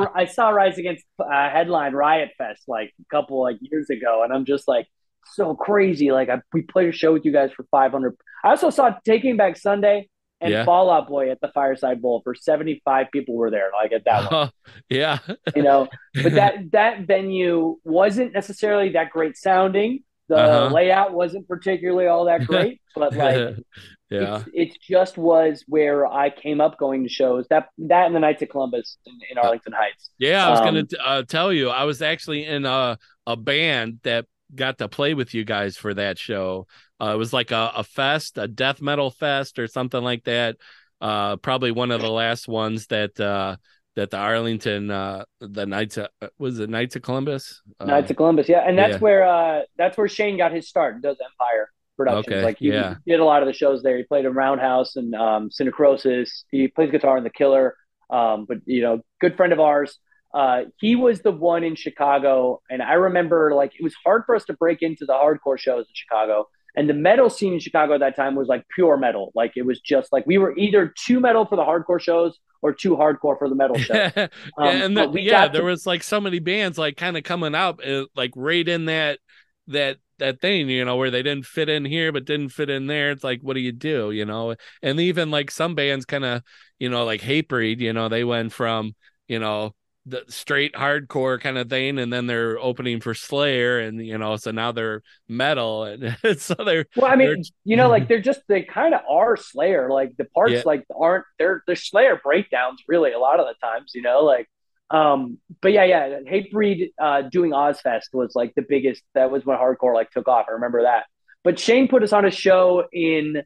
Rise Against headline Riot Fest like a couple like years ago, and I'm just like, so crazy. Like we played a show with you guys for 500. I also saw Taking Back Sunday and Fall Out Boy at the Fireside Bowl for 75 people were there. Like at that one. You know, but that venue wasn't necessarily that great sounding. The layout wasn't particularly all that great, but like it just was where I came up going to shows. That and the Knights of Columbus in Arlington Heights. Yeah, I was going to tell you, I was actually in a band that got to play with you guys for that show. It was like a fest, a death metal fest or something like that. Probably one of the last ones that the Arlington, the Knights of, was it Knights of Columbus? Knights of Columbus, yeah. And that's where Shane got his start, does Empire Productions. Okay, like he did a lot of the shows there. He played in Roundhouse and Synecrosis. He plays guitar in The Killer. But, you know, good friend of ours. He was the one in Chicago. And I remember, like, it was hard for us to break into the hardcore shows in Chicago. And the metal scene in Chicago at that time was, like, pure metal. Like, it was just, like, we were either too metal for the hardcore shows or too hardcore for the metal show. There was like so many bands like kind of coming up like right in that thing, you know, where they didn't fit in here but didn't fit in there. It's like, what do you do, you know? And even like some bands kind of, you know, like Hatebreed, you know, they went from, you know, the straight hardcore kind of thing, and then they're opening for Slayer, and you know, so now they're metal, and so they're. Well, I mean, you know, like they kind of are Slayer. Like the parts, like aren't they're Slayer breakdowns, really, a lot of the times, you know, like. But yeah, Hatebreed doing Ozfest was like the biggest. That was when hardcore like took off. I remember that. But Shane put us on a show in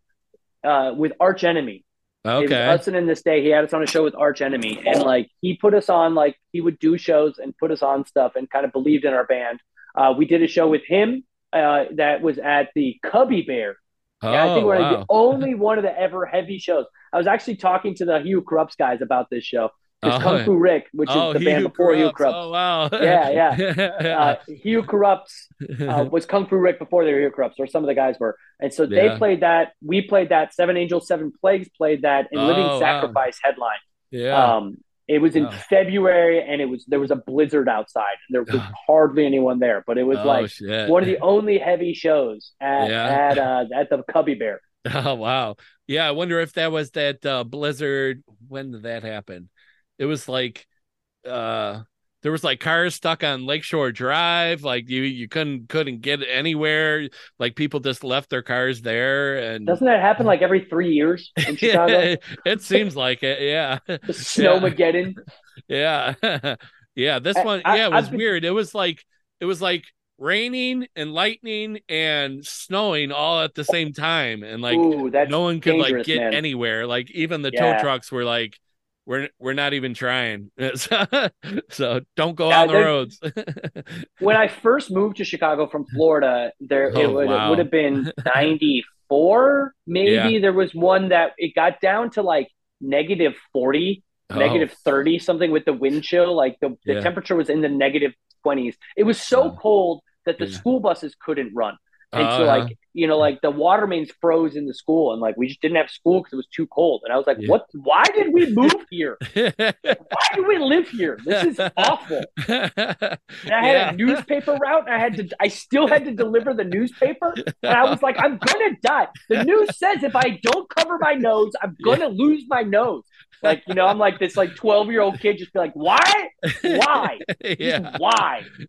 with Arch Enemy. Okay. Us and In This Day, he had us on a show with Arch Enemy, and like he put us on, like he would do shows and put us on stuff, and kind of believed in our band. We did a show with him that was at the Cubby Bear. I think we're like the only one of the ever heavy shows. I was actually talking to the Hu Kurupt guys about this show, is Kung Fu Rick, which is the band before Hu Kurupt. Oh, wow. Yeah. Hu Kurupt was Kung Fu Rick before they were Hu Kurupt, or some of the guys were. And so they played that. We played that. Seven Angels, Seven Plagues played that. And Living Sacrifice headline. Yeah. It was in February, and there was a blizzard outside, and there was hardly anyone there. But it was one of the only heavy shows at the Cubby Bear. Oh, wow. Yeah, I wonder if that was that blizzard. When did that happen? It was like there was like cars stuck on Lakeshore Drive. Like you couldn't get anywhere. Like people just left their cars there. And doesn't that happen like every 3 years in Chicago? It seems like it. Yeah. The Snowmageddon. Yeah. Yeah. This one. Yeah. It was weird. It was like raining and lightning and snowing all at the same time. And like, ooh, no one could like get anywhere. Like even the tow trucks were like, we're not even trying. So don't go on the roads. When I first moved to Chicago from Florida, it would have been 94. Maybe there was one that it got down to like negative 40, negative 30, something with the wind chill. Like the temperature was in the negative 20s. It was so cold that the school buses couldn't run. And so like, you know, like the water mains froze in the school and like, we just didn't have school because it was too cold. And I was like, why did we move here? Why do we live here? This is awful. And I had a newspaper route and I still had to deliver the newspaper. And I was like, I'm going to die. The news says if I don't cover my nose, I'm going to lose my nose. Like, you know, I'm like this like 12-year-old kid just be like, why? Why?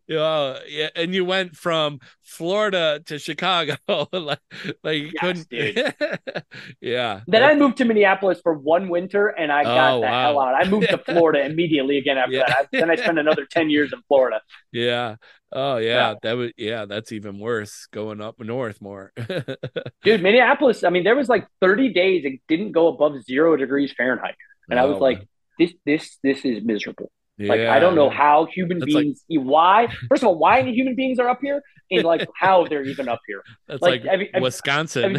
Yeah. And you went from Florida to Chicago. Like you couldn't. Dude. Then I moved to Minneapolis for one winter and I got hell out. I moved to Florida immediately again after that. Then I spent another 10 years in Florida. Yeah. Oh yeah. That's even worse going up north more. Dude, Minneapolis, I mean, there was like 30 days it didn't go above 0 degrees Fahrenheit. And I was like, this is miserable. Like, I don't know how human beings, like, why, first of all, why any human beings are up here and like how they're even up here. That's like Wisconsin.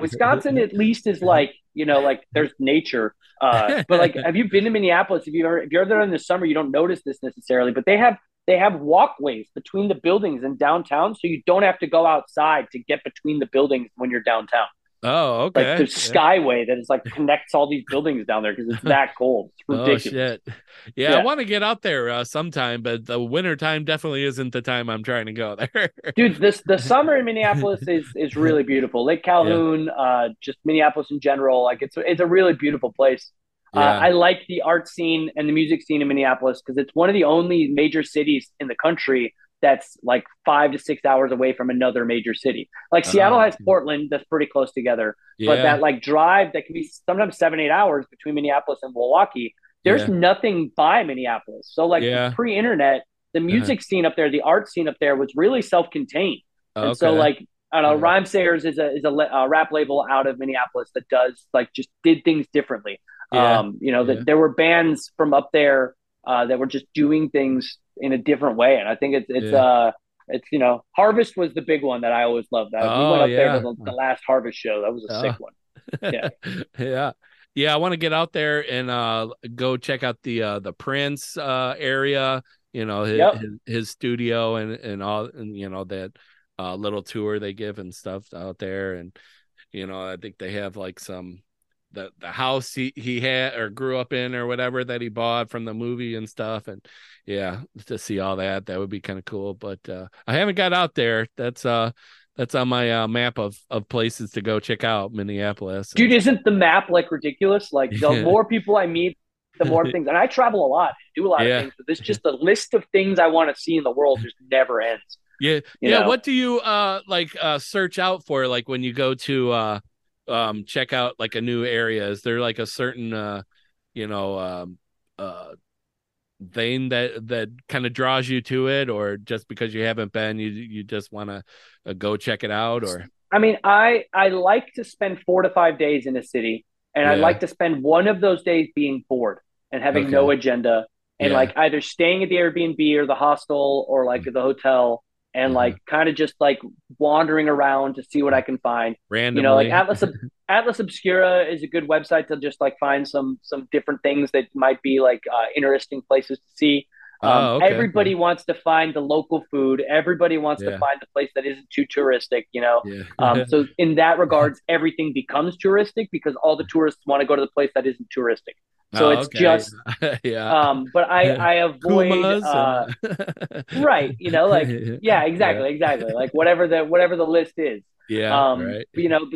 Wisconsin at least is like, you know, like there's nature. But like, have you been to Minneapolis? If you're there in the summer, you don't notice this necessarily, but they have walkways between the buildings and downtown. So you don't have to go outside to get between the buildings when you're downtown. Oh, okay. Like there's Skyway that is like connects all these buildings down there because it's that cold. It's ridiculous. Oh, shit. Yeah, I want to get out there sometime, but the winter time definitely isn't the time I'm trying to go there. Dude, the summer in Minneapolis is really beautiful. Lake Calhoun, just Minneapolis in general. Like it's a really beautiful place. I like the art scene and the music scene in Minneapolis because it's one of the only major cities in the country that's like 5 to 6 hours away from another major city. Like Seattle has Portland that's pretty close together, but that like drive that can be sometimes 7-8 hours between Minneapolis and Milwaukee, there's nothing by Minneapolis. So like pre-internet, the music scene up there, the art scene up there was really self-contained. And so like, I don't know, Rhyme Sayers is a rap label out of Minneapolis that does like, just did things differently. You know, that there were bands from up there that were just doing things in a different way. And I think it's you know, Harvest was the big one that I always loved. We went up there to the last Harvest show. That was a sick one. I want to get out there and go check out the Prince area, you know, his studio and all, and you know, that little tour they give and stuff out there. And you know, I think they have like some the house he had or grew up in or whatever that he bought from the movie and stuff. And to see all that would be kind of cool. But I haven't got out there. That's on my map of places to go check out Minneapolis. Dude, isn't the map like ridiculous? Like the more people I meet, the more things, and I travel a lot, do a lot of things, but there's just a list of things I want to see in the world just never ends. You know? What do you search out for? Like when you go to check out like a new area, is there like a certain thing that kind of draws you to it, or just because you haven't been you just want to go check it out? Or I mean, I like to spend 4 to 5 days in a city, and I like to spend one of those days being bored and having no agenda and like either staying at the Airbnb or the hostel or like the hotel and like kind of just like wandering around to see what I can find randomly. You know, like Atlas Obscura is a good website to just like find some different things that might be like interesting places to see. Everybody wants to find the local food. Everybody wants to find the place that isn't too touristic, you know? So in that regards, everything becomes touristic because all the tourists want to go to the place that isn't touristic. So it's just, but I avoid, right. You know, like, exactly. Like whatever the list is. You know,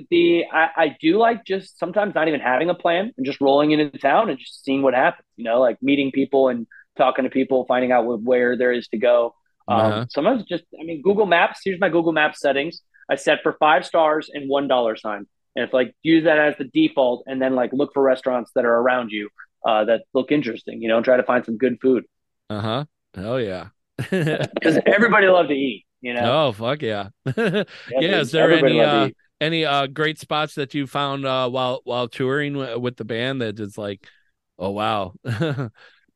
but I do like just sometimes not even having a plan and just rolling into town and just seeing what happens, you know, like meeting people and talking to people, finding out where there is to go. Sometimes just, I mean, Google Maps, here's my Google Maps settings. I set for 5 stars and $1 sign. And it's like, use that as the default and then like look for restaurants that are around you that look interesting, you know, and try to find some good food. Oh yeah. Because everybody loves to eat, you know? Oh, fuck yeah. Is there any great spots that you found while touring with the band that is like, oh, wow.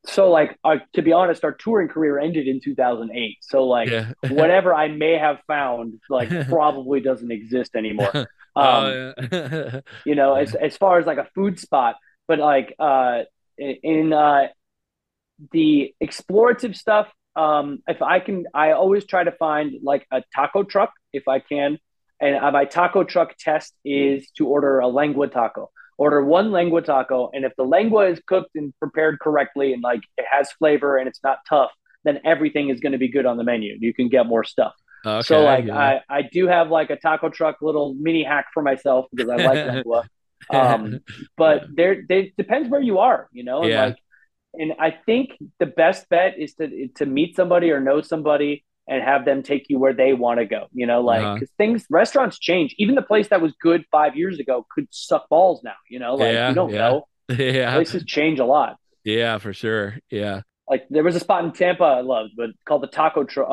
So like, to be honest, our touring career ended in 2008. So like whatever I may have found, like probably doesn't exist anymore. You know, as far as like a food spot, but like in the explorative stuff, if I can, I always try to find like a taco truck if I can. And my taco truck test is to order a lengua taco. Order one lengua taco, and if the lengua is cooked and prepared correctly and like it has flavor and it's not tough, then everything is going to be good on the menu. You can get more stuff. Okay, so like I do have like a taco truck little mini hack for myself because I like lengua. But it depends where you are, you know. And, and I think the best bet is to meet somebody or know somebody and have them take you where they want to go, you know, like because restaurants change. Even the place that was good 5 years ago could suck balls now, you know, like you don't know. Places change a lot. Yeah, for sure. Yeah. Like there was a spot in Tampa I loved, but called the taco truck.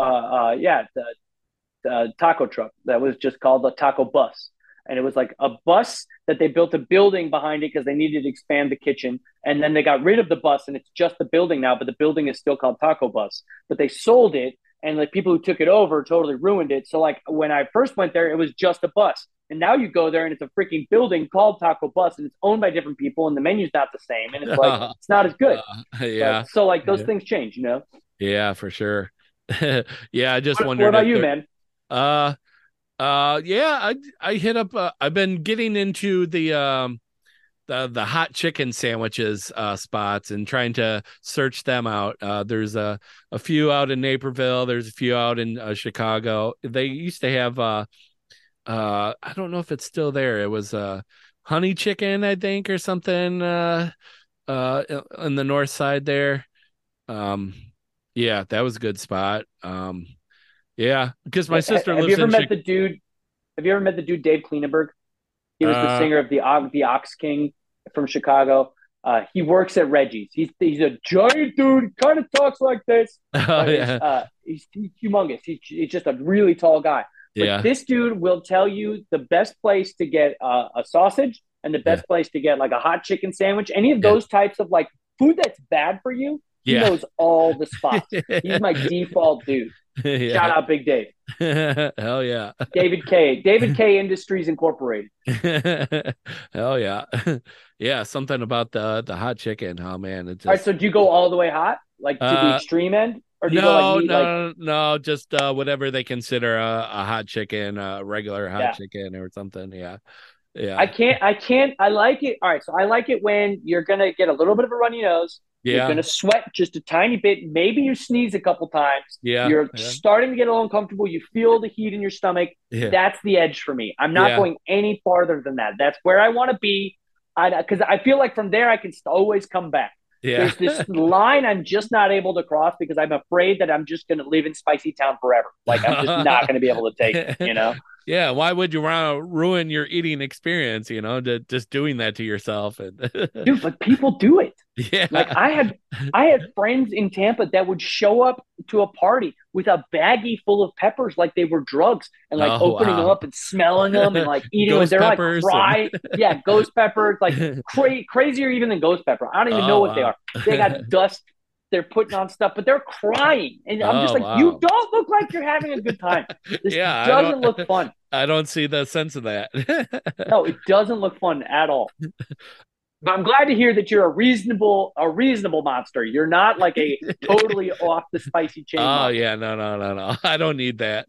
The taco truck that was just called the taco bus. And it was like a bus that they built a building behind it because they needed to expand the kitchen. And then they got rid of the bus and it's just the building now, but the building is still called Taco Bus, but they sold it. And like people who took it over totally ruined it. So like when I first went there, it was just a bus. And now you go there and it's a freaking building called Taco Bus and it's owned by different people and the menu's not the same. And it's like, it's not as good. So like those things change, you know? Yeah, for sure. I just wondered. What about you, man? I hit up, I've been getting into the hot chicken sandwiches spots and trying to search them out. There's a few out in Naperville. There's a few out in Chicago. They used to have I don't know if it's still there. It was honey chicken, I think, or something on the north side there. That was a good spot. Because my sister lives in Chicago. Have you ever met the dude Dave Kleinenberg? He was the singer of the Ox King from Chicago. He works at Reggie's. He's a giant dude, kind of talks like this. He's humongous. He's just a really tall guy. But this dude will tell you the best place to get a sausage and the best place to get like a hot chicken sandwich. Any of those types of like food that's bad for you, he knows all the spots. He's my default dude. Shout out Big Dave. Hell yeah. David K Industries Incorporated. Hell yeah. Yeah, something about the hot chicken. Oh man, it just... All right, so do you go all the way hot, like to the extreme end, or do you no, just whatever they consider a hot chicken, regular hot chicken or something. I like it. All right, so I like it when you're gonna get a little bit of a runny nose. You're going to sweat just a tiny bit. Maybe you sneeze a couple times. You're starting to get a little uncomfortable. You feel the heat in your stomach. That's the edge for me. I'm not going any farther than that. That's where I want to be. Because I feel like from there, I can always come back. There's this line I'm just not able to cross because I'm afraid that I'm just going to live in Spicy Town forever. Like, I'm just not going to be able to take it, you know? Yeah, why would you want to ruin your eating experience, you know, just doing that to yourself? Dude, but people do it. Yeah. Like I had friends in Tampa that would show up to a party with a baggie full of peppers like they were drugs and like opening them up and smelling them and like eating them. They're like fried. Yeah, ghost peppers, like crazier even than ghost pepper. I don't even know what they are. They got dust. They're putting on stuff, but they're crying. And I'm just like, wow. You don't look like you're having a good time. This doesn't look fun. I don't see the sense of that. No, it doesn't look fun at all. But I'm glad to hear that you're a reasonable monster. You're not like a totally off the spicy chain. Oh, monster. Yeah. No. I don't need that.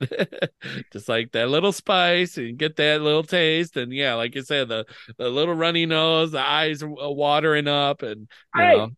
Just like that little spice and get that little taste. And yeah, like you said, the little runny nose, the eyes watering up and you know.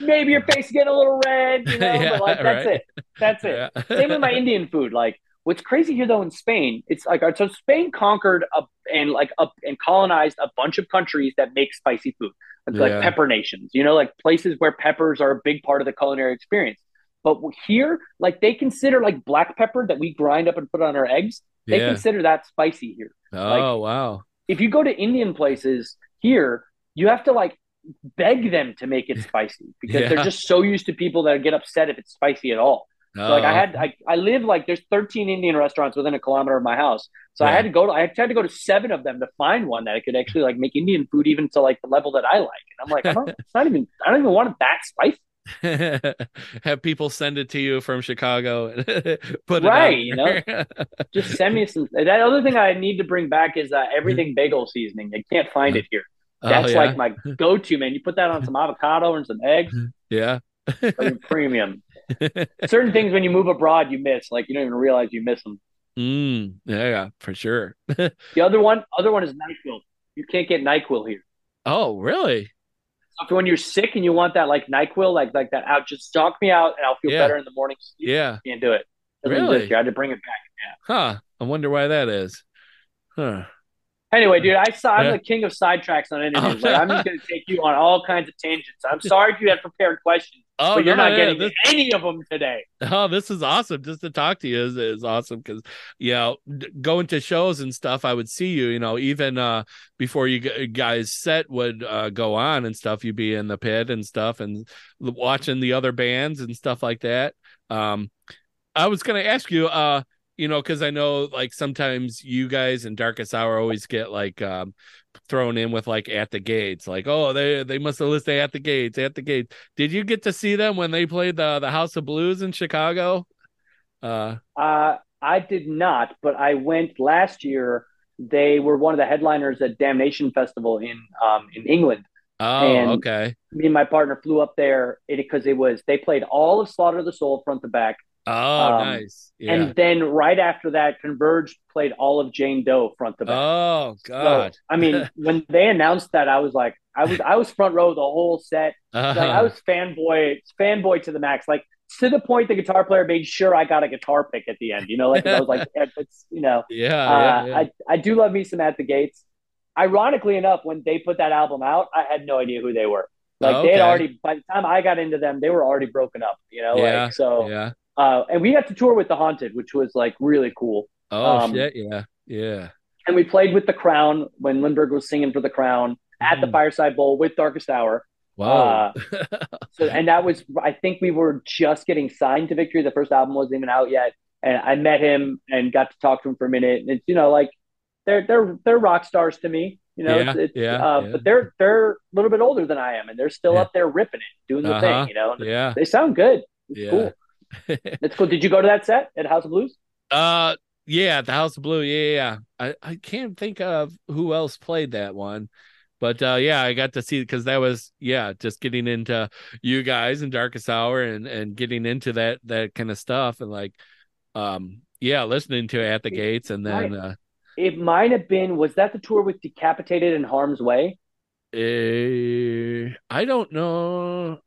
Maybe your face getting a little red, you know, but like that's it. Yeah. Same with my Indian food. Like, what's crazy here, though, in Spain, it's like so Spain conquered and colonized a bunch of countries that make spicy food, like pepper nations, you know, like places where peppers are a big part of the culinary experience. But here, like they consider like black pepper that we grind up and put on our eggs, they consider that spicy here. Oh, like, wow. If you go to Indian places here, you have to like beg them to make it spicy because they're just so used to people that get upset if it's spicy at all. So like I live like there's 13 Indian restaurants within a kilometer of my house. So I had to go to 7 of them to find one that I could actually like make Indian food even to like the level that I like. And I'm like, I don't even want it that spicy. Have people send it to you from Chicago and put it right, you know. Just send me some. That other thing I need to bring back is everything bagel seasoning. I can't find it here. That's like my go-to, man. You put that on some avocado and some eggs. Yeah. Premium. Certain things when you move abroad you miss, like you don't even realize you miss them. Yeah, for sure. The other one is NyQuil. You can't get NyQuil here. Oh, really? So when you're sick and you want that like NyQuil, like that out, just knock me out and I'll feel better in the morning. You can't do it. Really? I had to bring it back. Yeah. Huh. I wonder why that is. Huh. Anyway, dude, I'm the king of sidetracks on interviews. Like, I'm just going to take you on all kinds of tangents. I'm sorry if you had prepared questions, but you're not getting any of them today. Oh, this is awesome. Just to talk to you is awesome because, you know, going to shows and stuff, I would see you, you know, even before you guys' set would go on and stuff, you'd be in the pit and stuff and watching the other bands and stuff like that. I was going to ask you... you know, because I know like sometimes you guys in Darkest Hour always get like thrown in with like At the Gates, like, oh, they must have listed At the Gates. Did you get to see them when they played the House of Blues in Chicago? I did not, but I went last year. They were one of the headliners at Damnation Festival in England. Oh, and okay. Me and my partner flew up there because they played all of Slaughter of the Soul front to back. Oh, nice. Yeah. And then right after that, Converge played all of Jane Doe front to back. Oh, God. So, I mean, when they announced that, I was like, I was front row the whole set. Uh-huh. Like, I was fanboy to the max. Like, to the point the guitar player made sure I got a guitar pick at the end. You know, like, I was like, it's, you know. Yeah. I do love me some At the Gates. Ironically enough, when they put that album out, I had no idea who they were. Like, they had already, by the time I got into them, they were already broken up, you know? Yeah, like, so. Yeah. And we got to tour with The Haunted, which was like really cool. Oh, shit. Yeah. And we played with The Crown when Lindbergh was singing for The Crown at the Fireside Bowl with Darkest Hour. Wow. And that was, I think we were just getting signed to Victory. The first album wasn't even out yet. And I met him and got to talk to him for a minute. And it's, you know, like they're rock stars to me, you know, but they're a little bit older than I am and they're still up there ripping it, doing the thing, you know, and they sound good. It's cool. That's cool. Did you go to that set at House of Blues? The House of Blue. Yeah. I can't think of who else played that one, but I got to see because that was just getting into you guys in Darkest Hour and getting into that kind of stuff and like listening to At the Gates and then it might have been was that the tour with Decapitated and Harm's Way? I don't know.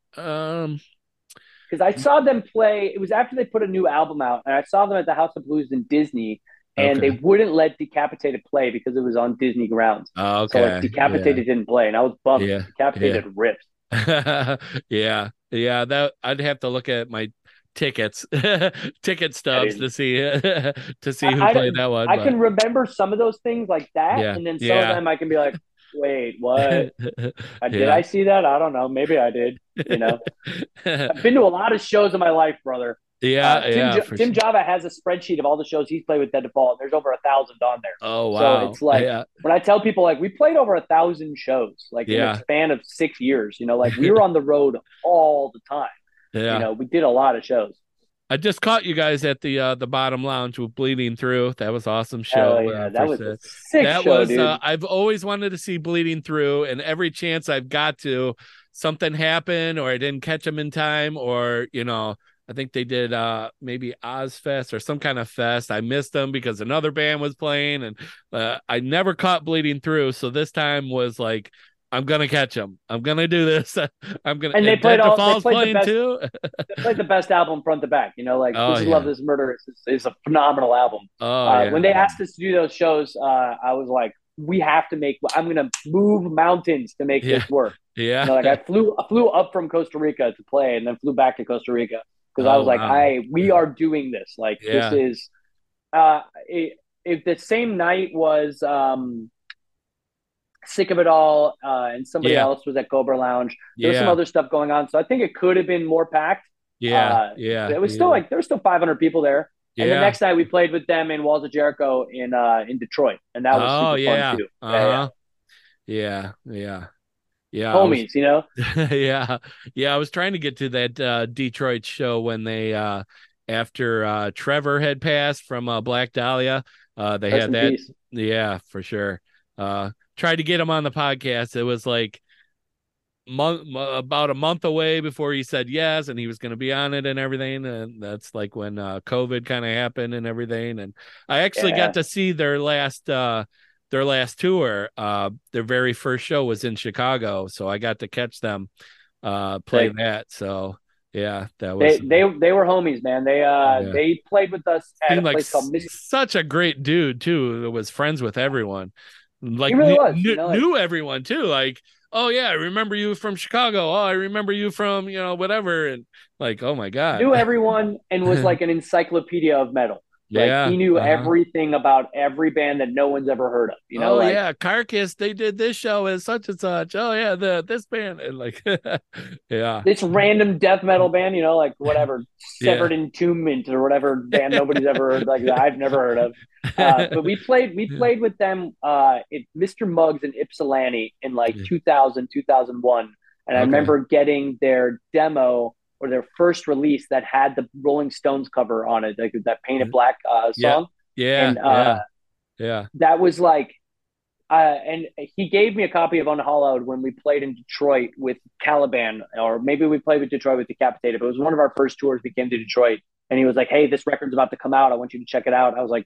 Because I saw them play, it was after they put a new album out, and I saw them at the House of Blues in Disney, and they wouldn't let Decapitated play because it was on Disney grounds. Oh, okay. So like, Decapitated didn't play, and I was bummed. Yeah. Decapitated ripped. Yeah. That I'd have to look at my ticket stubs to see who played that one. I can remember some of those things like that, and then some of them I can be like, wait, what? Did I see that? I don't know. Maybe I did. You know, I've been to a lot of shows in my life, brother. Tim Java has a spreadsheet of all the shows he's played with Dead to Fall. There's over 1,000 on there. Oh wow! So it's like when I tell people like we played over 1,000 shows, like in a span of 6 years. You know, like we were on the road all the time. Yeah. You know, we did a lot of shows. I just caught you guys at the Bottom Lounge with Bleeding Through. That was an awesome show. Oh, yeah, that was a sick show, dude. I've always wanted to see Bleeding Through, and every chance I've got to, something happened or I didn't catch them in time, or, you know, I think they did maybe Ozfest or some kind of fest. I missed them because another band was playing, and I never caught Bleeding Through. So this time was like, I'm going to catch them. I'm going to do this. I'm going to. And they played too. They played the best album front to back. You know, like, This Love, This Murder is a phenomenal album. When they asked us to do those shows, I was like, I'm going to move mountains to make this work. Yeah. You know, like, I flew up from Costa Rica to play and then flew back to Costa Rica. Because I was like, we are doing this. Like, this is, if the same night was Sick of It All and somebody else was at Cobra Lounge, there was some other stuff going on. So I think it could have been more packed. It was still like, there were still 500 people there. And the next night we played with them in Walls of Jericho in Detroit. And that was super fun too. Homies, you know? I was trying to get to that Detroit show when they, after Trevor had passed from Black Dahlia, they had that. Peace. Yeah, for sure. Tried to get him on the podcast. It was like about a month away before he said yes, and he was going to be on it and everything. And that's like when COVID kind of happened and everything. And I actually got to see their last tour. Their very first show was in Chicago, so I got to catch them play that. So that was they were homies, man. They they played with us at a place called Michigan. Such a great dude too, that was friends with everyone. Like, he really was, you know, like, knew everyone too. Like, oh yeah, I remember you from Chicago. Oh, I remember you from, you know, whatever. And like, oh my God, knew everyone and was like an encyclopedia of metal. Like, he knew everything about every band that no one's ever heard of. You know, Carcass, they did this show as such and such. Oh yeah, this band, and like, this random death metal band. You know, like whatever, Severed Entombment or whatever band nobody's ever heard. Like that I've never heard of. But we played with them at Mr. Muggs in Ypsilanti in like 2000, 2001, and I remember getting their demo, or their first release that had the Rolling Stones cover on it, like that Painted Black song. That was like, and he gave me a copy of Unhallowed when we played in Detroit with Caliban, or maybe we played with Detroit with Decapitated, but it was one of our first tours we came to Detroit. And he was like, hey, this record's about to come out. I want you to check it out. I was like,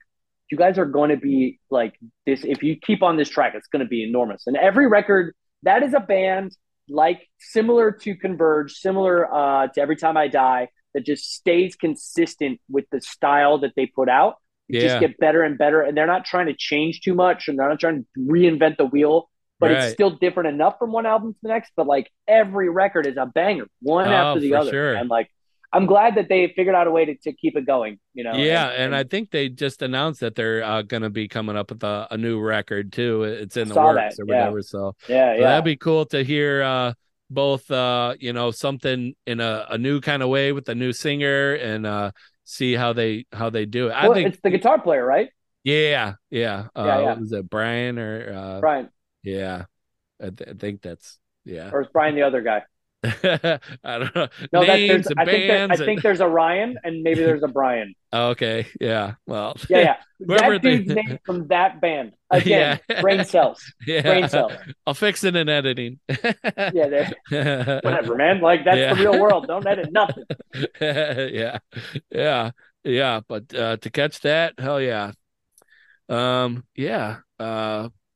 you guys are going to be like this. If you keep on this track, it's going to be enormous. And every record, that is a band like similar to Converge, similar to Every Time I Die, that just stays consistent with the style that they put out. They just get better and better, and they're not trying to change too much, and they're not trying to reinvent the wheel, but it's still different enough from one album to the next. But like, every record is a banger, one after the other. Sure. And like, I'm glad that they figured out a way to keep it going, you know? Yeah, and I think they just announced that they're going to be coming up with a new record, too. It's in the works or whatever. So, that'd be cool to hear both, you know, something in a new kind of way with a new singer, and see how they do it. Well, I think it's the guitar player, right? Was it Brian or... Brian. Yeah, I think that's... yeah. Or is Brian the other guy? I don't know. No, names, I think there's a Ryan, and maybe there's a Brian. Okay. Yeah. Well. Yeah. That dude's name from that band. Again, brain cells. Yeah. Brain cells. I'll fix it in editing. Whatever, man. Like, that's the real world. Don't edit nothing. But to catch that, hell yeah. Well,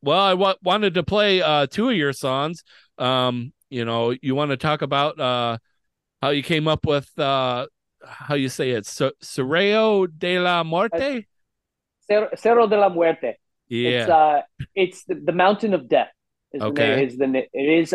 I wanted to play two of your songs. You know, you want to talk about how you came up with how you say it, Cerro de la Muerte? Cerro de la Muerte. Yeah. It's the Mountain of Death. It is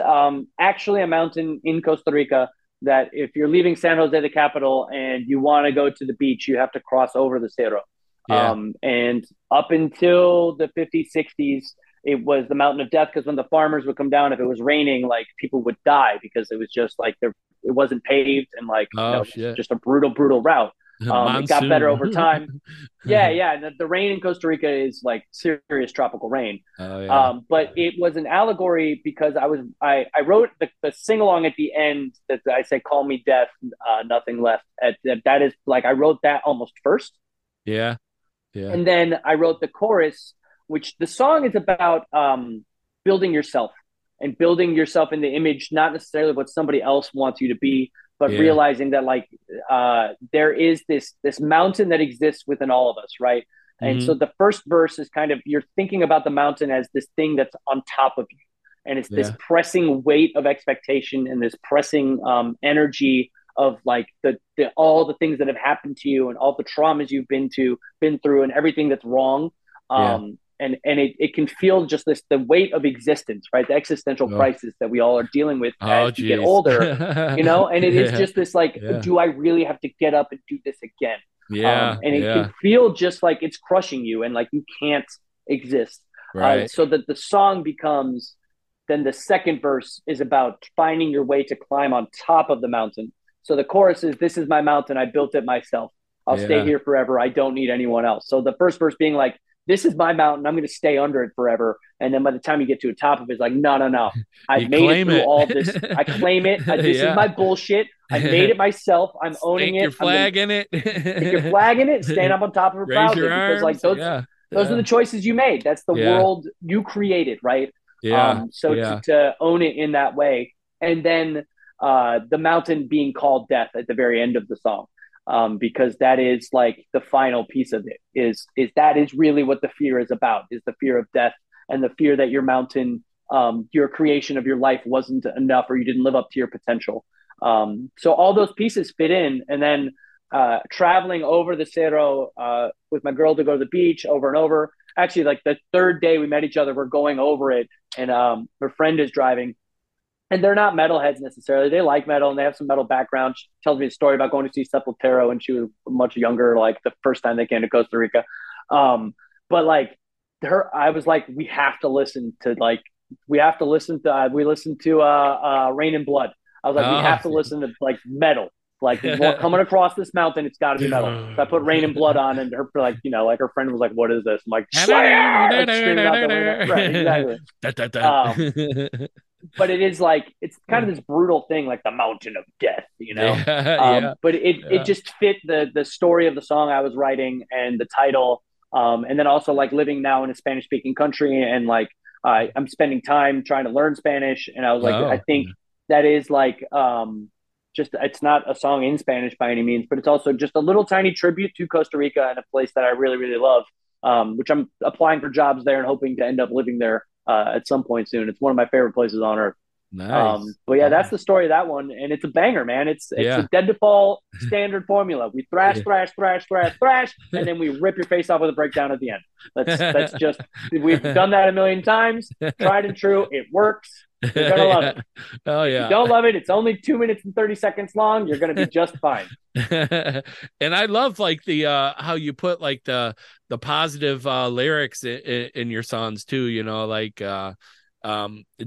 actually a mountain in Costa Rica that if you're leaving San Jose, the capital, and you want to go to the beach, you have to cross over the Cerro. Yeah. And up until the 50s, 60s, it was the Mountain of Death, because when the farmers would come down, if it was raining, like, people would die because it was just like, it wasn't paved, and like, just a brutal route. It got better over time. Yeah. The rain in Costa Rica is like serious tropical rain. But it was an allegory because I wrote the sing-along at the end that I say, "Call me death, nothing left." That is like, I wrote that almost first. Yeah. And then I wrote the chorus, which the song is about building yourself and building yourself in the image, not necessarily what somebody else wants you to be, but realizing that like there is this mountain that exists within all of us, right? Mm-hmm. And so the first verse is kind of, you're thinking about the mountain as this thing that's on top of you. And it's this pressing weight of expectation and this pressing energy of like the all the things that have happened to you and all the traumas you've been through and everything that's wrong. And it can feel just the weight of existence, right? The existential crisis that we all are dealing with as you get older, you know? And it is just this like, do I really have to get up and do this again? And it can feel just like it's crushing you and like you can't exist. Right. So that the song becomes, then the second verse is about finding your way to climb on top of the mountain. So the chorus is, "This is my mountain. I built it myself. I'll stay here forever. I don't need anyone else." So the first verse being like, "This is my mountain. I'm going to stay under it forever." And then by the time you get to the top of it, it's like, no. I made it through all this. I claim it. This is my bullshit. I made it myself. I'm owning it. Stick your flag in it. Stand up on top of it proudly. Because like those are the choices you made. That's the world you created, right? To own it in that way. And then the mountain being called death at the very end of the song. Because that is like the final piece of it is that is really what the fear is about, is the fear of death and the fear that your mountain, your creation of your life wasn't enough or you didn't live up to your potential. So all those pieces fit in. And then traveling over the Cerro with my girl to go to the beach over and over. Actually, like the third day we met each other, we're going over it and her friend is driving. And they're not metalheads necessarily. They like metal and they have some metal background. She tells me a story about going to see Sepultura when she was much younger, like the first time they came to Costa Rica. But like her, I was like, we listened to Rain and Blood. I was like, we have to listen to like metal. Like coming across this mountain, it's got to be metal. So I put Rain and Blood on, and her her friend was like, "What is this?" I'm like, Slayer! Right, exactly. But it is like, it's kind of this brutal thing, like the mountain of death, you know? But it just fit the story of the song I was writing and the title. And then also like living now in a Spanish speaking country and like, I'm spending time trying to learn Spanish. And I was like, I think that is like, it's not a song in Spanish by any means, but it's also just a little tiny tribute to Costa Rica and a place that I really, really love, which I'm applying for jobs there and hoping to end up living there at some point soon. It's one of my favorite places on earth. Nice. But yeah, that's the story of that one, and it's a banger, man. It's a Dead to Fall standard formula. We thrash, and then we rip your face off with a breakdown at the end. That's just, we've done that a million times. Tried and true. It works. You're gonna love it. Oh yeah. If you don't love it, it's only 2 minutes and 30 seconds long. You're gonna be just fine. And I love like the how you put like the positive lyrics in your songs too. You know, like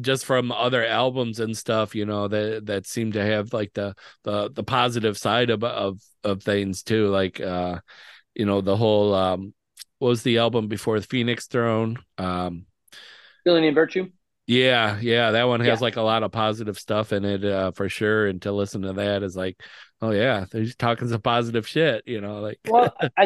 just from other albums and stuff. You know, that seem to have like the positive side of things too. Like you know, the whole what was the album before the Phoenix Throne? Villainy and Virtue. Yeah, that one has like a lot of positive stuff in it for sure. And to listen to that is like, oh yeah, they're just talking some positive shit, you know. Like, well, I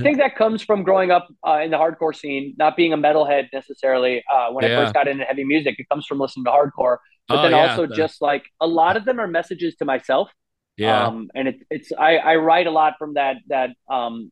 think that comes from growing up in the hardcore scene, not being a metalhead necessarily. When I first got into heavy music, it comes from listening to hardcore, but just like a lot of them are messages to myself. Yeah, and I write a lot from that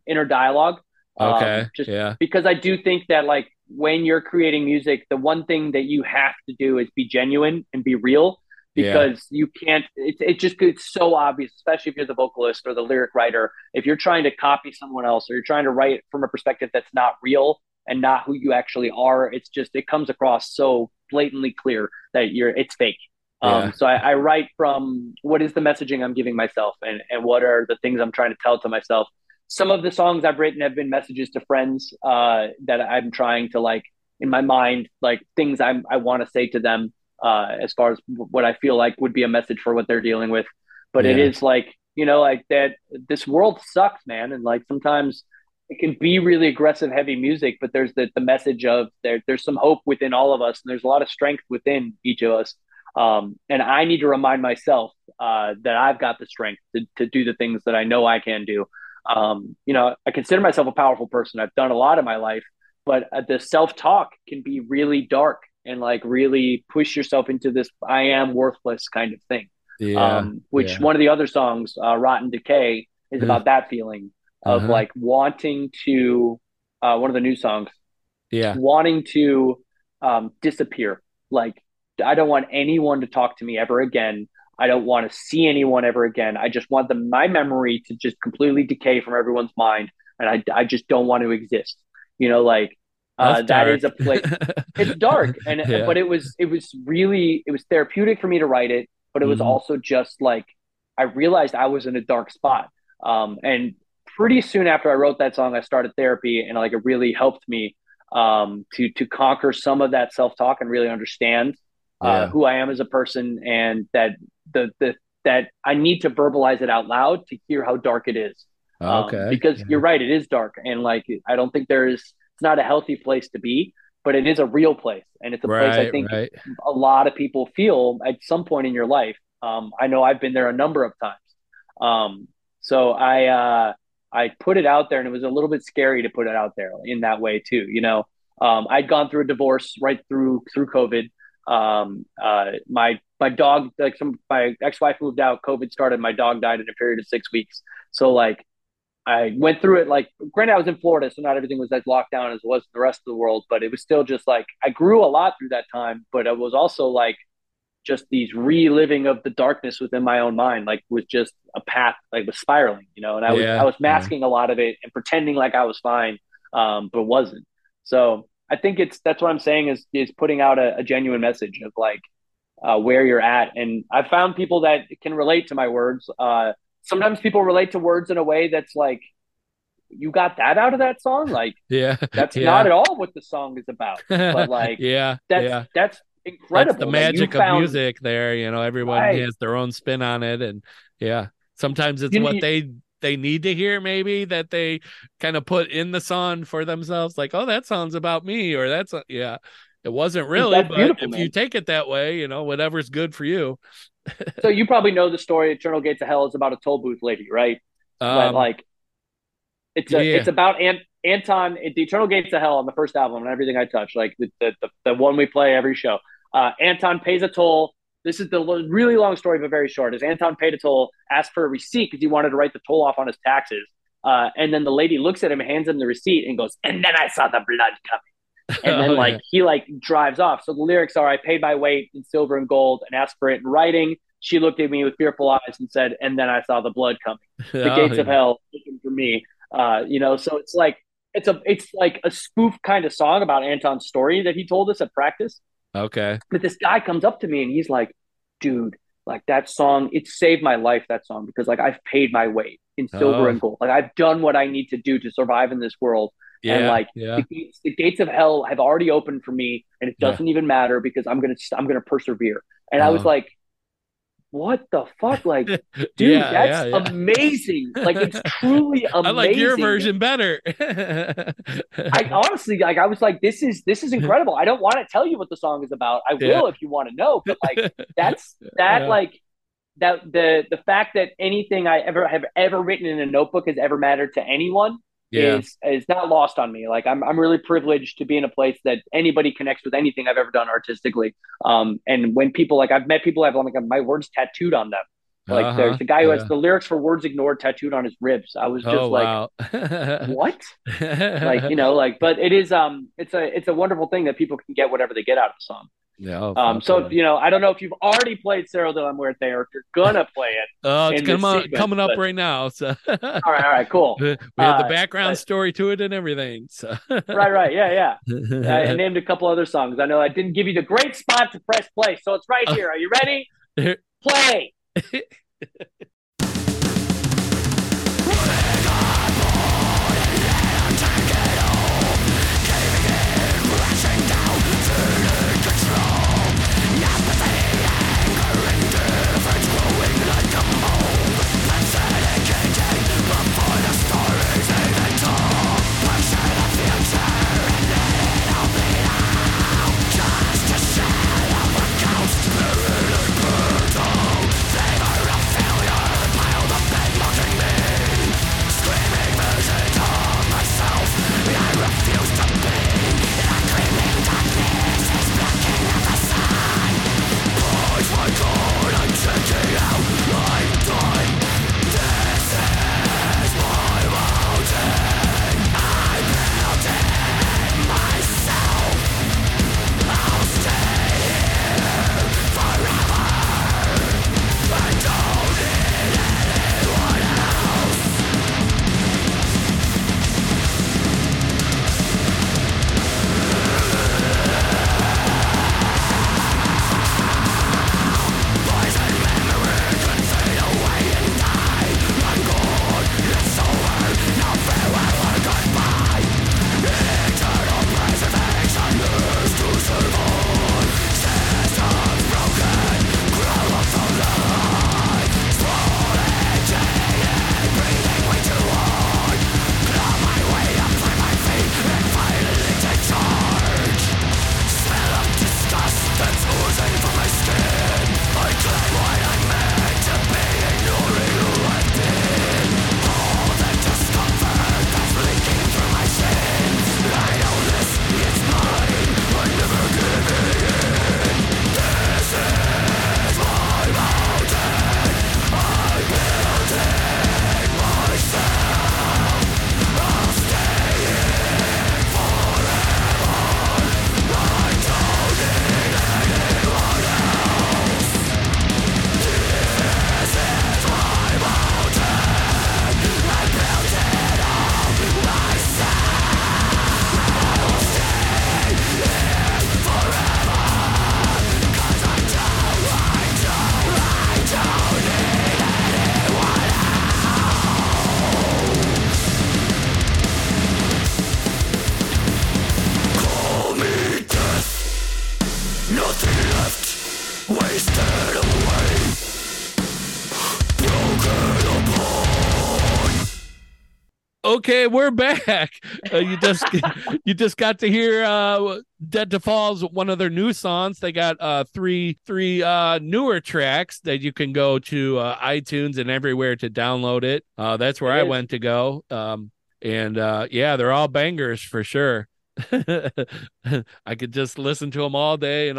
inner dialogue. Because I do think that like, when you're creating music, the one thing that you have to do is be genuine and be real, because you can't, it's so obvious, especially if you're the vocalist or the lyric writer, if you're trying to copy someone else or you're trying to write it from a perspective that's not real and not who you actually are, it's just, it comes across so blatantly clear that it's fake. So I write from what is the messaging I'm giving myself and what are the things I'm trying to tell to myself. Some of the songs I've written have been messages to friends that I'm trying to like in my mind, like things I want to say to them as far as what I feel like would be a message for what they're dealing with. But it is like you know, like that this world sucks, man. And like sometimes it can be really aggressive, heavy music, but there's the message of there's some hope within all of us. And there's a lot of strength within each of us. And I need to remind myself that I've got the strength to do the things that I know I can do. You know, I consider myself a powerful person. I've done a lot in my life, but the self-talk can be really dark and like really push yourself into this I am worthless kind of thing. Yeah, which one of the other songs, Rotten Decay, is about that feeling of like wanting to, one of the new songs, wanting to disappear. Like, I don't want anyone to talk to me ever again. I don't want to see anyone ever again. I just want my memory to just completely decay from everyone's mind. And I just don't want to exist. You know, like, that is a place. It's dark. And, but it was therapeutic for me to write it. But it was also just like, I realized I was in a dark spot. And pretty soon after I wrote that song, I started therapy, and like, it really helped me to conquer some of that self-talk and really understand who I am as a person, and that that I need to verbalize it out loud to hear how dark it is. Because you're right, it is dark. And like, I don't think it's not a healthy place to be, but it is a real place. And it's a place I think a lot of people feel at some point in your life. I know I've been there a number of times. So I put it out there, and it was a little bit scary to put it out there in that way too. You know, I'd gone through a divorce right through COVID. My dog, my ex-wife moved out, COVID started, my dog died in a period of 6 weeks. So like, I went through it, like, granted I was in Florida, so not everything was as locked down as it was in the rest of the world, but it was still just like, I grew a lot through that time, but it was also like just these reliving of the darkness within my own mind, like was just a path, like was spiraling, you know, and I was masking a lot of it and pretending like I was fine, but wasn't. So I think that's what I'm saying is putting out a genuine message of like where you're at. And I found people that can relate to my words. Sometimes people relate to words in a way that's like, you got that out of that song? Like, that's not at all what the song is about. But like, that's incredible. That's the magic of music there. You know, everyone has their own spin on it. And sometimes it's what they need to hear, maybe, that they kind of put in the song for themselves. Like, oh, that song's about me, or that's, it wasn't really, but if you take it that way, you know, whatever's good for you. So you probably know the story Eternal Gates of Hell is about a toll booth lady, right? Like it's about Anton, the Eternal Gates of Hell on the first album and Everything I Touch, like the one we play every show. Anton pays a toll. This is the really long story, but very short. As Anton paid a toll, asked for a receipt because he wanted to write the toll off on his taxes. And then the lady looks at him, hands him the receipt, and goes, "And then I saw the blood coming." And then he drives off. So the lyrics are, "I paid my weight in silver and gold and asked for it in writing. She looked at me with fearful eyes and said, and then I saw the blood coming. The gates of hell looking for me." You know, so it's like, it's like a spoof kind of song about Anton's story that he told us at practice. Okay. But this guy comes up to me and he's like, "Dude, like that song, it saved my life, that song, because like I've paid my weight in silver and gold. Like I've done what I need to do to survive in this world. And like the gates of hell have already opened for me, and it doesn't even matter because I'm gonna persevere." And I was like, "What the fuck, like, dude, that's amazing! Like, it's truly amazing." I like your version better. I honestly, like, I was like, "This is incredible." I don't want to tell you what the song is about. I will if you want to know, but like, the fact that anything I have ever written in a notebook has ever mattered to anyone. Is not lost on me. Like I'm really privileged to be in a place that anybody connects with anything I've ever done artistically. And when people I've met people, I've like my words tattooed on them. Like there's the guy who has the lyrics for "Words Ignored" tattooed on his ribs. I was just what? Like, you know, like, but it is it's a wonderful thing that people can get whatever they get out of the song. Yeah. So you know, I don't know if you've already played Cerro de la Muerte or if you're gonna play it. Oh, it's coming up right now. So all right, cool. We have the background story to it and everything. So. Right, yeah. I named a couple other songs. I know I didn't give you the great spot to press play, so it's right here. Are you ready? Play. Let's go. Okay, we're back. You just got to hear Dead to Fall's one of their new songs. They got three newer tracks that you can go to iTunes and everywhere to download it. That's where I went to go. And they're all bangers for sure. I could just listen to them all day, and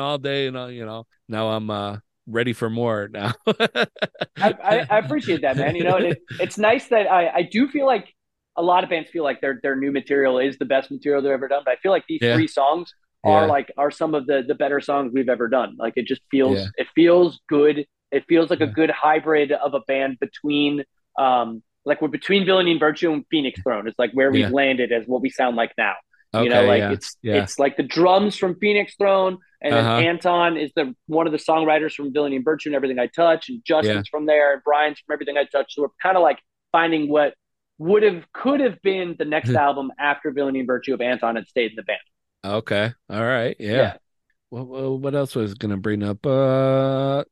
you know, now I'm ready for more now. I appreciate that, man. You know, it's nice that I do feel like a lot of bands feel like their new material is the best material they've ever done, but I feel like these three songs are some of the better songs we've ever done. Like it just feels it feels good. It feels like a good hybrid of a band between like we're between Villainy and Virtue and Phoenix Throne. It's like where we've landed as what we sound like now. You know, like it's like the drums from Phoenix Throne, and then Anton is one of the songwriters from Villainy and Virtue and Everything I Touch, and Justin's from there, and Brian's from Everything I Touch. So we're kind of like finding what could have been the next album after Villainy and Virtue if Anton had stayed in the band. Okay, all right, What else was gonna bring up?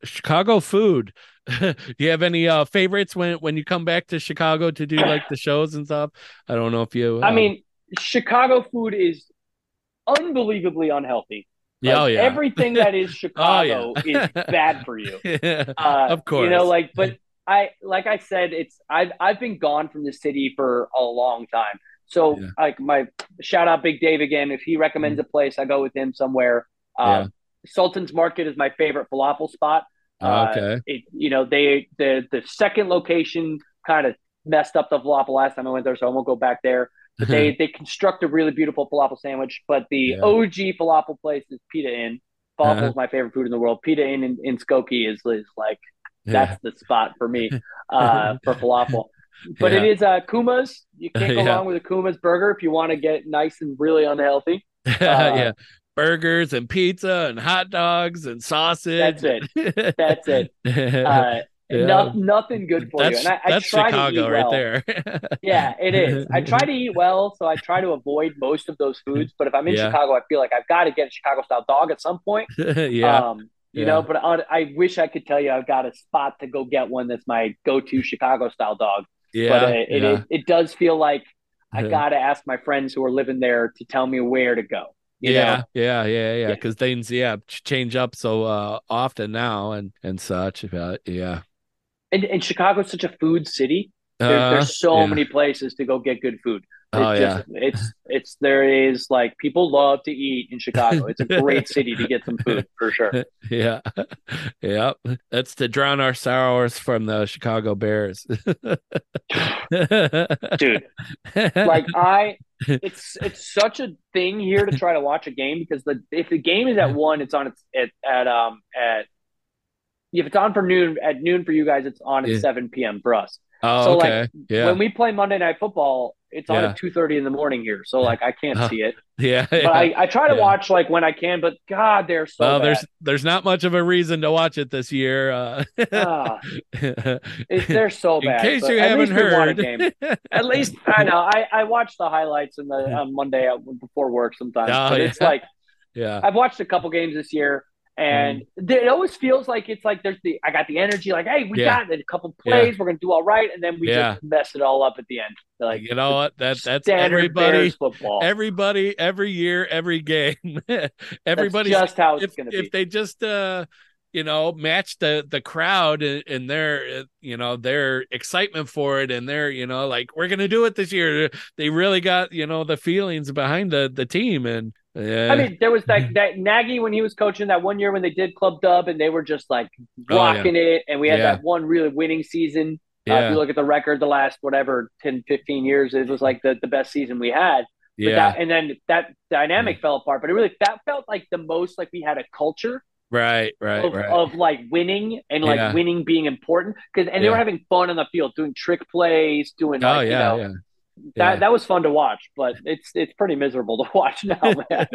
Chicago food. Do you have any favorites when you come back to Chicago to do like the shows and stuff? I don't know if you. I mean, Chicago food is unbelievably unhealthy. Like, everything that is Chicago is bad for you. Of course, you know, like, but I, like I said, it's I've been gone from the city for a long time. So like my shout out, Big Dave again. If he recommends a place, I go with him somewhere. Sultan's Market is my favorite falafel spot. Okay, the second location kind of messed up the falafel last time I went there, so I won't go back there. But they construct a really beautiful falafel sandwich, but the OG falafel place is Pita Inn. Falafel is my favorite food in the world. Pita Inn in Skokie is like that's the spot for me for falafel. But it is Kuma's. You can't go wrong with a Kuma's burger if you want to get nice and really unhealthy. Burgers and pizza and hot dogs and sausage. That's it. Nothing good for you. And that's Chicago right there. Yeah, it is. I try to eat well, so I try to avoid most of those foods. But if I'm in Chicago, I feel like I've got to get a Chicago-style dog at some point. You know, but I wish I could tell you I've got a spot to go get one that's my go-to Chicago-style dog. Yeah, but it does feel like I got to ask my friends who are living there to tell me where to go. You know? Because things change up so often now and such. And Chicago's such a food city. There's so many places to go get good food. There is like people love to eat in Chicago. It's a great city to get some food for sure. Yeah. That's to drown our sorrows from the Chicago Bears. Dude, like it's such a thing here to try to watch a game because if the game is at 1, it's on if it's on for noon at noon for you guys, it's on at 7 p.m. for us. Oh, so okay. When we play Monday Night Football, it's on at 2:30 in the morning here. So like I can't see it. But I try to watch like when I can, but God, they're so bad. There's not much of a reason to watch it this year. They're so bad. In case you haven't heard. At least I know. I watch the highlights in on Monday before work sometimes. It's like I've watched a couple games this year. And it always feels like it's like I got the energy, like, hey, we got it, a couple plays, we're gonna do all right, and then we just mess it all up at the end. Like, you know what? That's everybody. Football. Everybody, every year, every game. Everybody. Just how it's gonna be. If they just match the crowd and their their excitement for it, and their like we're gonna do it this year. They really got the feelings behind the team and. Yeah. I mean, there was that Nagy when he was coaching that one year when they did Club Dub and they were just like rocking it. And we had that one really winning season. If you look at the record, the last 10, 15 years, it was like the best season we had. But then that dynamic fell apart. But it really felt like the most like we had a culture. Right. Of like winning and like winning being important. They were having fun on the field, doing trick plays, doing That was fun to watch, but it's pretty miserable to watch now, man.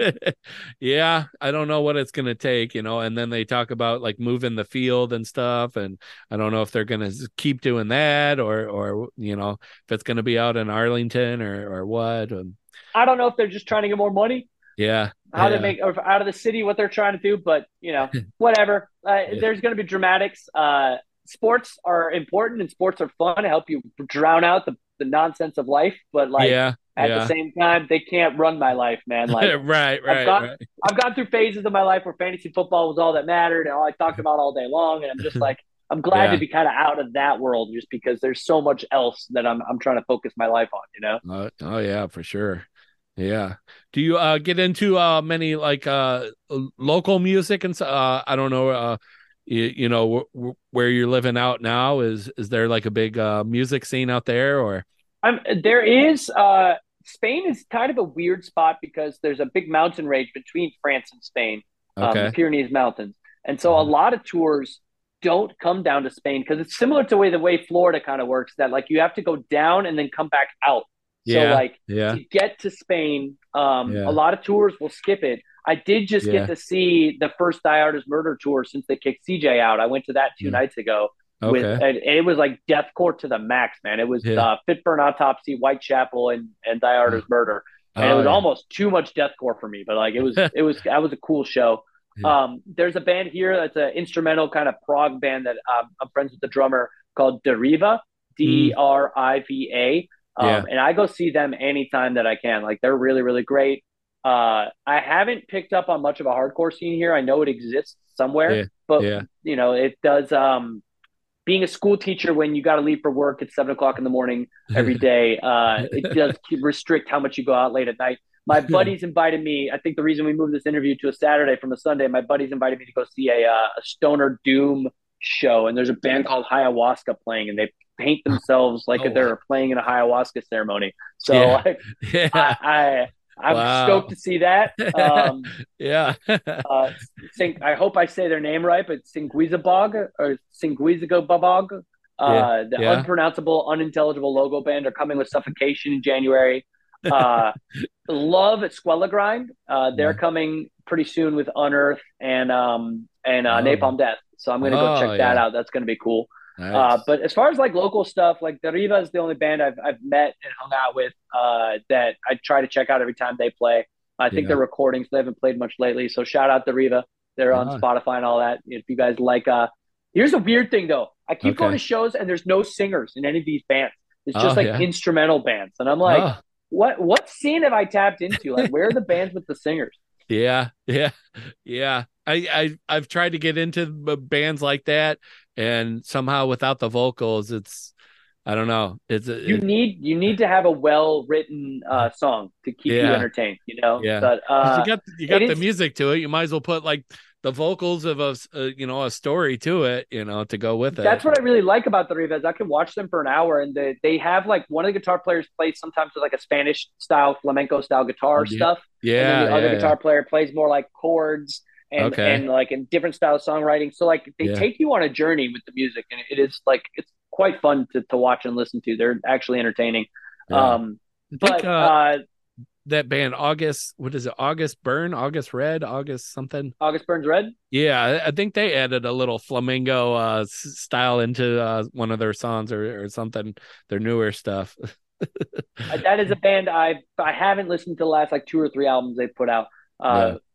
I don't know what it's going to take, and then they talk about like moving the field and stuff, and I don't know if they're going to keep doing that or if it's going to be out in Arlington or what. And I don't know if they're just trying to get more money. They make out of the city what they're trying to do, but whatever. There's going to be dramatics. Sports are important and sports are fun to help you drown out the the nonsense of life, but like at the same time, they can't run my life, man. Like I've gone through phases of my life where fantasy football was all that mattered and all I talked about all day long, and I'm just like, I'm glad to be kind of out of that world just because there's so much else that I'm trying to focus my life on, you know? Oh yeah, for sure. Yeah. Do you get into many like local music and I don't know, you know, where you're living out now? Is there like a big music scene out there, or? There is. Spain is kind of a weird spot because there's a big mountain range between France and Spain, the Pyrenees Mountains. And so a lot of tours don't come down to Spain because it's similar to the way Florida kind of works, that like you have to go down and then come back out. Yeah, so like to get to Spain, a lot of tours will skip it. I did just get to see the first Die Artist Murder tour since they kicked CJ out. I went to that two nights ago. Okay. And it was like deathcore to the max, man. It was Pitburn Autopsy, Whitechapel, and Die Artist Murder. And it was almost too much deathcore for me, but like it was a cool show. Yeah. There's a band here that's an instrumental kind of prog band that I'm friends with the drummer called Deriva, Driva. And I go see them anytime that I can. Like they're really, really great. I haven't picked up on much of a hardcore scene here. I know it exists somewhere, but you know, it does. Being a school teacher, when you got to leave for work at 7:00 in the morning every day, it does restrict how much you go out late at night. My buddies invited me. I think the reason we moved this interview to a Saturday from a Sunday, my buddies invited me to go see a stoner doom show. And there's a band called Hiwaska playing, and they paint themselves like they're playing in a Hiwaska ceremony. So I'm stoked to see that. I hope I say their name right, but Singwizabog or Singwizagobabog, the unpronounceable, unintelligible logo band are coming with Suffocation in January. Love at Squella Grind. They're coming pretty soon with Unearth and Napalm Death. So I'm going to go check that out. That's going to be cool. Nice. But as far as like local stuff, like Deriva is the only band I've met and hung out with that I try to check out every time they play. I think they're recording, so they haven't played much lately. So shout out Deriva. They're on Spotify and all that. If you guys like, here's a weird thing though. I keep going to shows and there's no singers in any of these bands. It's just instrumental bands, and I'm like, what scene have I tapped into? Like, where are the bands with the singers? Yeah. I've tried to get into bands like that, and somehow without the vocals, it's, I don't know. You need to have a well-written song to keep you entertained, you know? Yeah. But, you got the music to it. You might as well put like the vocals of a story to it, you know, to go with it. That's what I really like about the Rivas. I can watch them for an hour, and they have like one of the guitar players plays sometimes with like a Spanish style, flamenco style guitar stuff. Yeah. And then the other guitar player plays more like chords. And like in different style of songwriting. So like they take you on a journey with the music, and it is like, it's quite fun to watch and listen to. They're actually entertaining. Yeah. But that band August, what is it? August Burns Red. Yeah. I think they added a little flamingo style into one of their songs or something, their newer stuff. That is a band I haven't listened to the last like 2 or 3 albums they put out.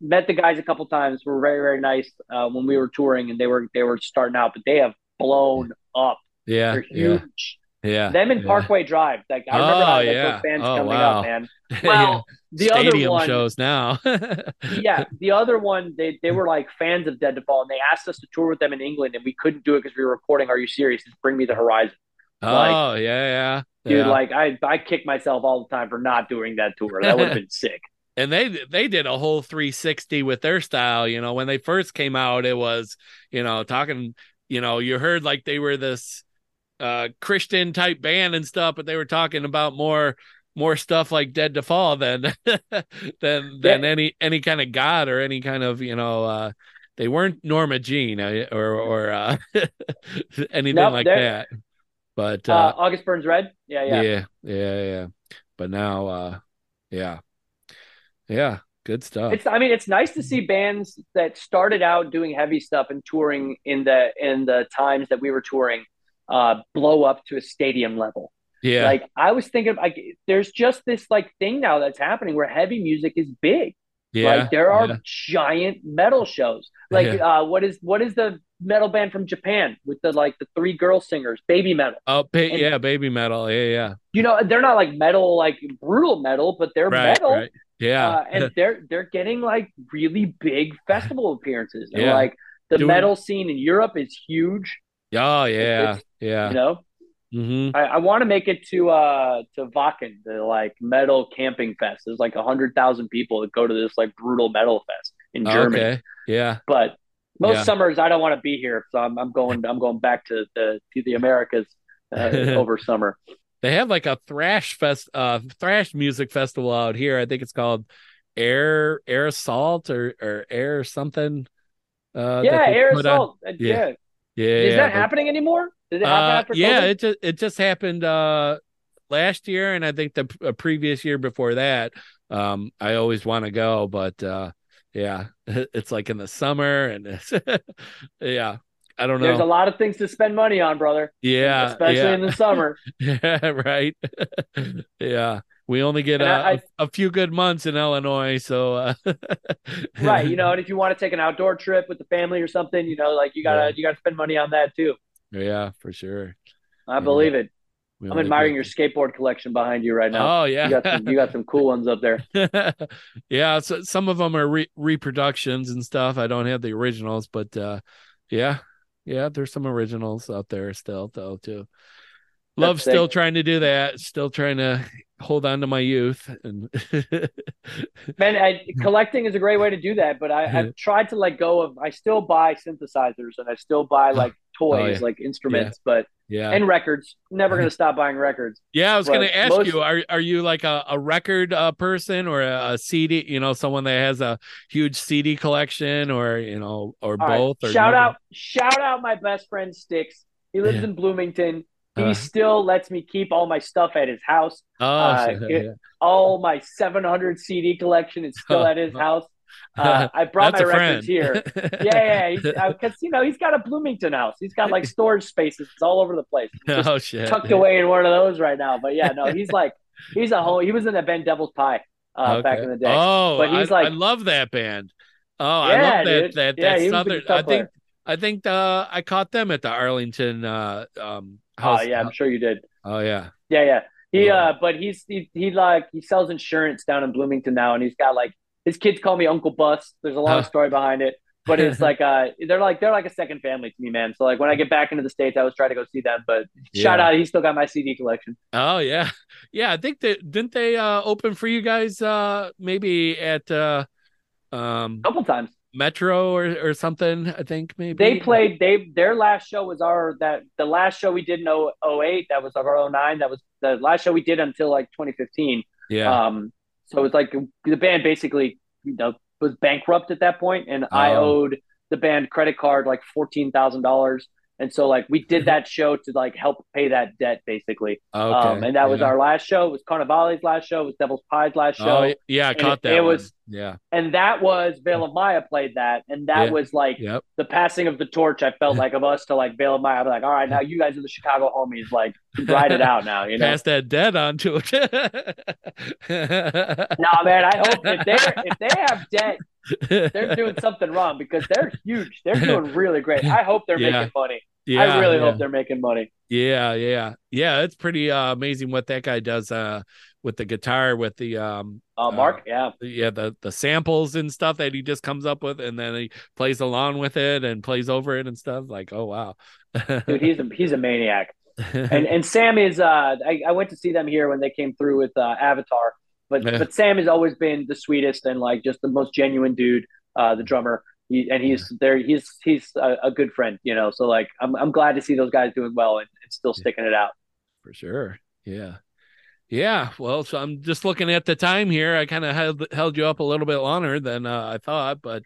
Met the guys a couple times, were very, very nice when we were touring, and they were starting out, but they have blown up. Yeah. They're huge. Yeah. Them and Parkway Drive. Like I remember those bands coming up, man. Well, the stadium other one shows now. The other one, they were like fans of Dead to Fall, and they asked us to tour with them in England, and we couldn't do it because we were recording Are You Serious? It's Bring Me the Horizon. Dude, like I kick myself all the time for not doing that tour. That would have been sick. And they did a whole 360 with their style. You know, when they first came out, it was, you know, talking, you know, you heard like they were this Christian type band and stuff, but they were talking about more stuff like Dead to Fall than any kind of God or any kind of, you know, they weren't Norma Jean or anything like that. But August Burns Red. Yeah. But now. Yeah, good stuff. It's nice to see bands that started out doing heavy stuff and touring in the times that we were touring blow up to a stadium level. Yeah. Like I was thinking like there's just this like thing now that's happening where heavy music is big. Yeah. Like there are giant metal shows. Like what is the metal band from Japan with the like the three girl singers, Baby Metal. Oh, yeah, Baby Metal. Yeah, yeah. You know, they're not like metal, like brutal metal, but they're metal. Right. Yeah, and they're getting like really big festival appearances. And, yeah, like the metal scene in Europe is huge. Oh yeah, yeah. You know, I want to make it to Wacken, the like metal camping fest. There's like 100,000 people that go to this like brutal metal fest in Germany. Okay. Yeah, but most summers I don't want to be here, so I'm going back to the Americas over summer. They have like a thrash music festival out here. I think it's called Air Assault or Air something. Yeah, Air Assault. Yeah. Is that happening anymore? Did it happen after COVID? Yeah, it just happened last year, and I think the previous year before that. I always want to go, but yeah, it's like in the summer, and it's yeah. I don't know. There's a lot of things to spend money on, brother. Yeah. Especially in the summer. Yeah, right. Yeah. We only get a few good months in Illinois. So, right. You know, and if you want to take an outdoor trip with the family or something, you know, like you gotta spend money on that too. Yeah, for sure. I believe it. I'm admiring your skateboard collection behind you right now. Oh, yeah. You got some cool ones up there. Yeah. So some of them are reproductions and stuff. I don't have the originals, but, yeah. Yeah, there's some originals out there still, though, too. Love's still trying to do that. Still trying to hold on to my youth. And man, collecting is a great way to do that. But I've tried to let go of. I still buy synthesizers and I still buy like toys, like instruments, but and records. Never going to stop buying records. Yeah, I was going to ask you: Are you like a record person or a CD? You know, someone that has a huge CD collection, or you know, or both. Right. Or shout out, my best friend Sticks. He lives in Bloomington. He still lets me keep all my stuff at his house. All my 700 CD collection is still at his house. I brought my records here. Yeah, because you know he's got a Bloomington house. He's got like storage spaces all over the place. Just tucked away in one of those right now. But yeah, no, he's like he was in the band Devil's Pie back in the day. Oh, but he's I love that band. Oh, yeah, I love that dude. That Southern. I think I caught them at the Arlington. House. Oh yeah, I'm sure you did. Oh yeah. Yeah. But he sells insurance down in Bloomington now, and he's got like his kids call me Uncle Bus. There's a long story behind it, but it's like they're like a second family to me, man. So like when I get back into the States, I always try to go see them. But shout out, he's still got my CD collection. Oh yeah, yeah. I think they open for you guys maybe at a couple times. Metro or something, I think maybe. They played their last show was the last show we did in 08, that was our 09, that was the last show we did until like 2015. Yeah. So it's like the band basically, you know, was bankrupt at that point, and I owed the band credit card like $14,000. And so like we did that show to like help pay that debt basically. Okay. And that was our last show. It was Carnivale's last show. It was Devil's Pie's last show. Oh, yeah, I caught that. It was and that was Veil of Maya played that, and that was like the passing of the torch. I felt like of us to like Veil of Maya. I'm like, all right, now you guys are the Chicago homies. Like ride it out now, you know. Pass that debt on to it. Nah, man. I hope if they have debt, they're doing something wrong because they're huge. They're doing really great. I hope they're making money. Yeah, I really hope they're making money. Yeah. It's pretty amazing what that guy does with the guitar, with the Mark. The samples and stuff that he just comes up with, and then he plays along with it and plays over it and stuff. Like, oh wow, dude, he's a maniac. And Sam is. I went to see them here when they came through with Avatar. But Sam has always been the sweetest and like just the most genuine dude, the drummer. He's a good friend, you know. So like I'm glad to see those guys doing well and still sticking it out. For sure. Yeah. Well, so I'm just looking at the time here. I kind of held you up a little bit longer than I thought, but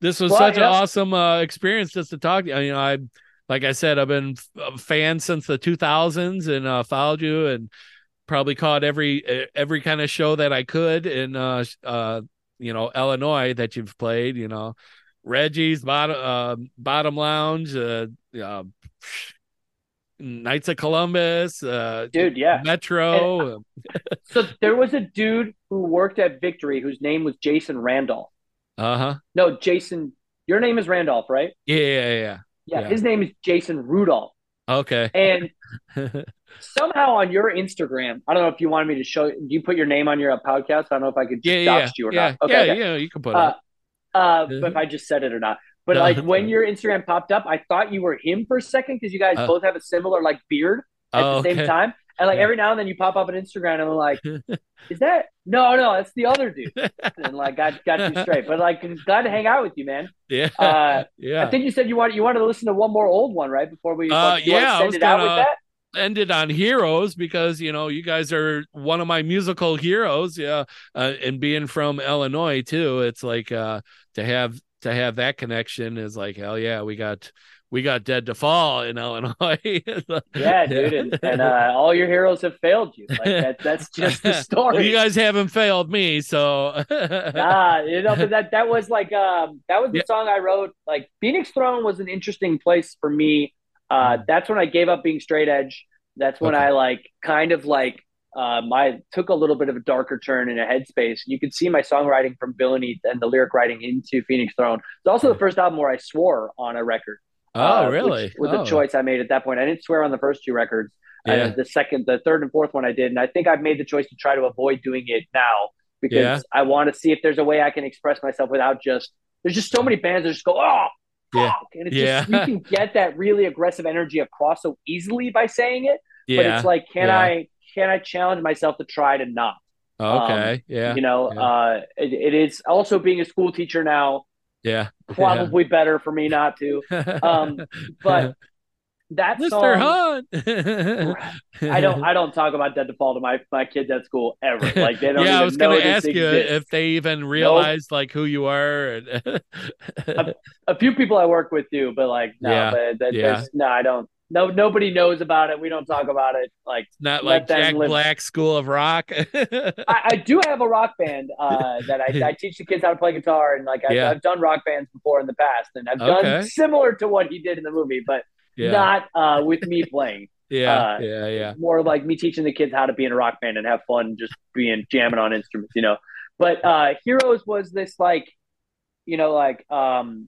this was such an awesome experience just to talk to you. You know, like I said, I've been a fan since the 2000s and followed you and probably caught every kind of show that I could in you know, Illinois that you've played, you know, Reggie's Bottom Lounge, Knights of Columbus, dude, Metro. So there was a dude who worked at Victory whose name was Jason Randolph. Jason Your name is Randolph, right? Yeah. His name is Jason Rudolph. Okay. And somehow on your Instagram, I don't know if you wanted me to show. Do you put your name on your podcast? I don't know if I could dox you or not. Okay, yeah, you can put it. But if I just said it or not. But like when your Instagram popped up, I thought you were him for a second because you guys both have a similar like beard at the same time. And like every now and then you pop up on Instagram and I'm like, is that? No, that's the other dude. And like got you straight. But like I'm glad to hang out with you, man. Yeah. I think you said you wanted to listen to one more old one, right? Before we ended on Heroes, because you guys are one of my musical heroes. Yeah. And being from Illinois too, it's like to have that connection is like, hell yeah, we got Dead to Fall in Illinois. Yeah, dude. And all your heroes have failed you. Like that's just the story. Well, you guys haven't failed me, so. But that was like, that was the song I wrote. Like Phoenix Throne was an interesting place for me. That's when I gave up being straight edge. That's when I like, kind of like, I took a little bit of a darker turn in a headspace. You could see my songwriting from Villainy and the lyric writing into Phoenix Throne. It's also the first album where I swore on a record. Oh, really? Which was a choice I made at that point. I didn't swear on the first two records. Yeah. The third and fourth one I did. And I think I've made the choice to try to avoid doing it now because I want to see if there's a way I can express myself without just, there's just so many bands that just go, oh, fuck. And it's just, you can get that really aggressive energy across so easily by saying it. Yeah. But it's like, can I challenge myself to try to not? Okay. It is also being a school teacher now. Yeah, probably better for me not to. But that Mr. song, Hunt. I don't talk about Dead to Fall to my kids at school ever. Like they don't. Yeah, I was going to ask you if they even realized like who you are. A few people I work with do, but like I don't. No, nobody knows about it. We don't talk about it. Like not like Jack Black School of Rock. I do have a rock band that I teach the kids how to play guitar, and like I've done rock bands before in the past, and I've done similar to what he did in the movie, but not with me playing. More like me teaching the kids how to be in a rock band and have fun, just jamming on instruments, But Heroes was this like, it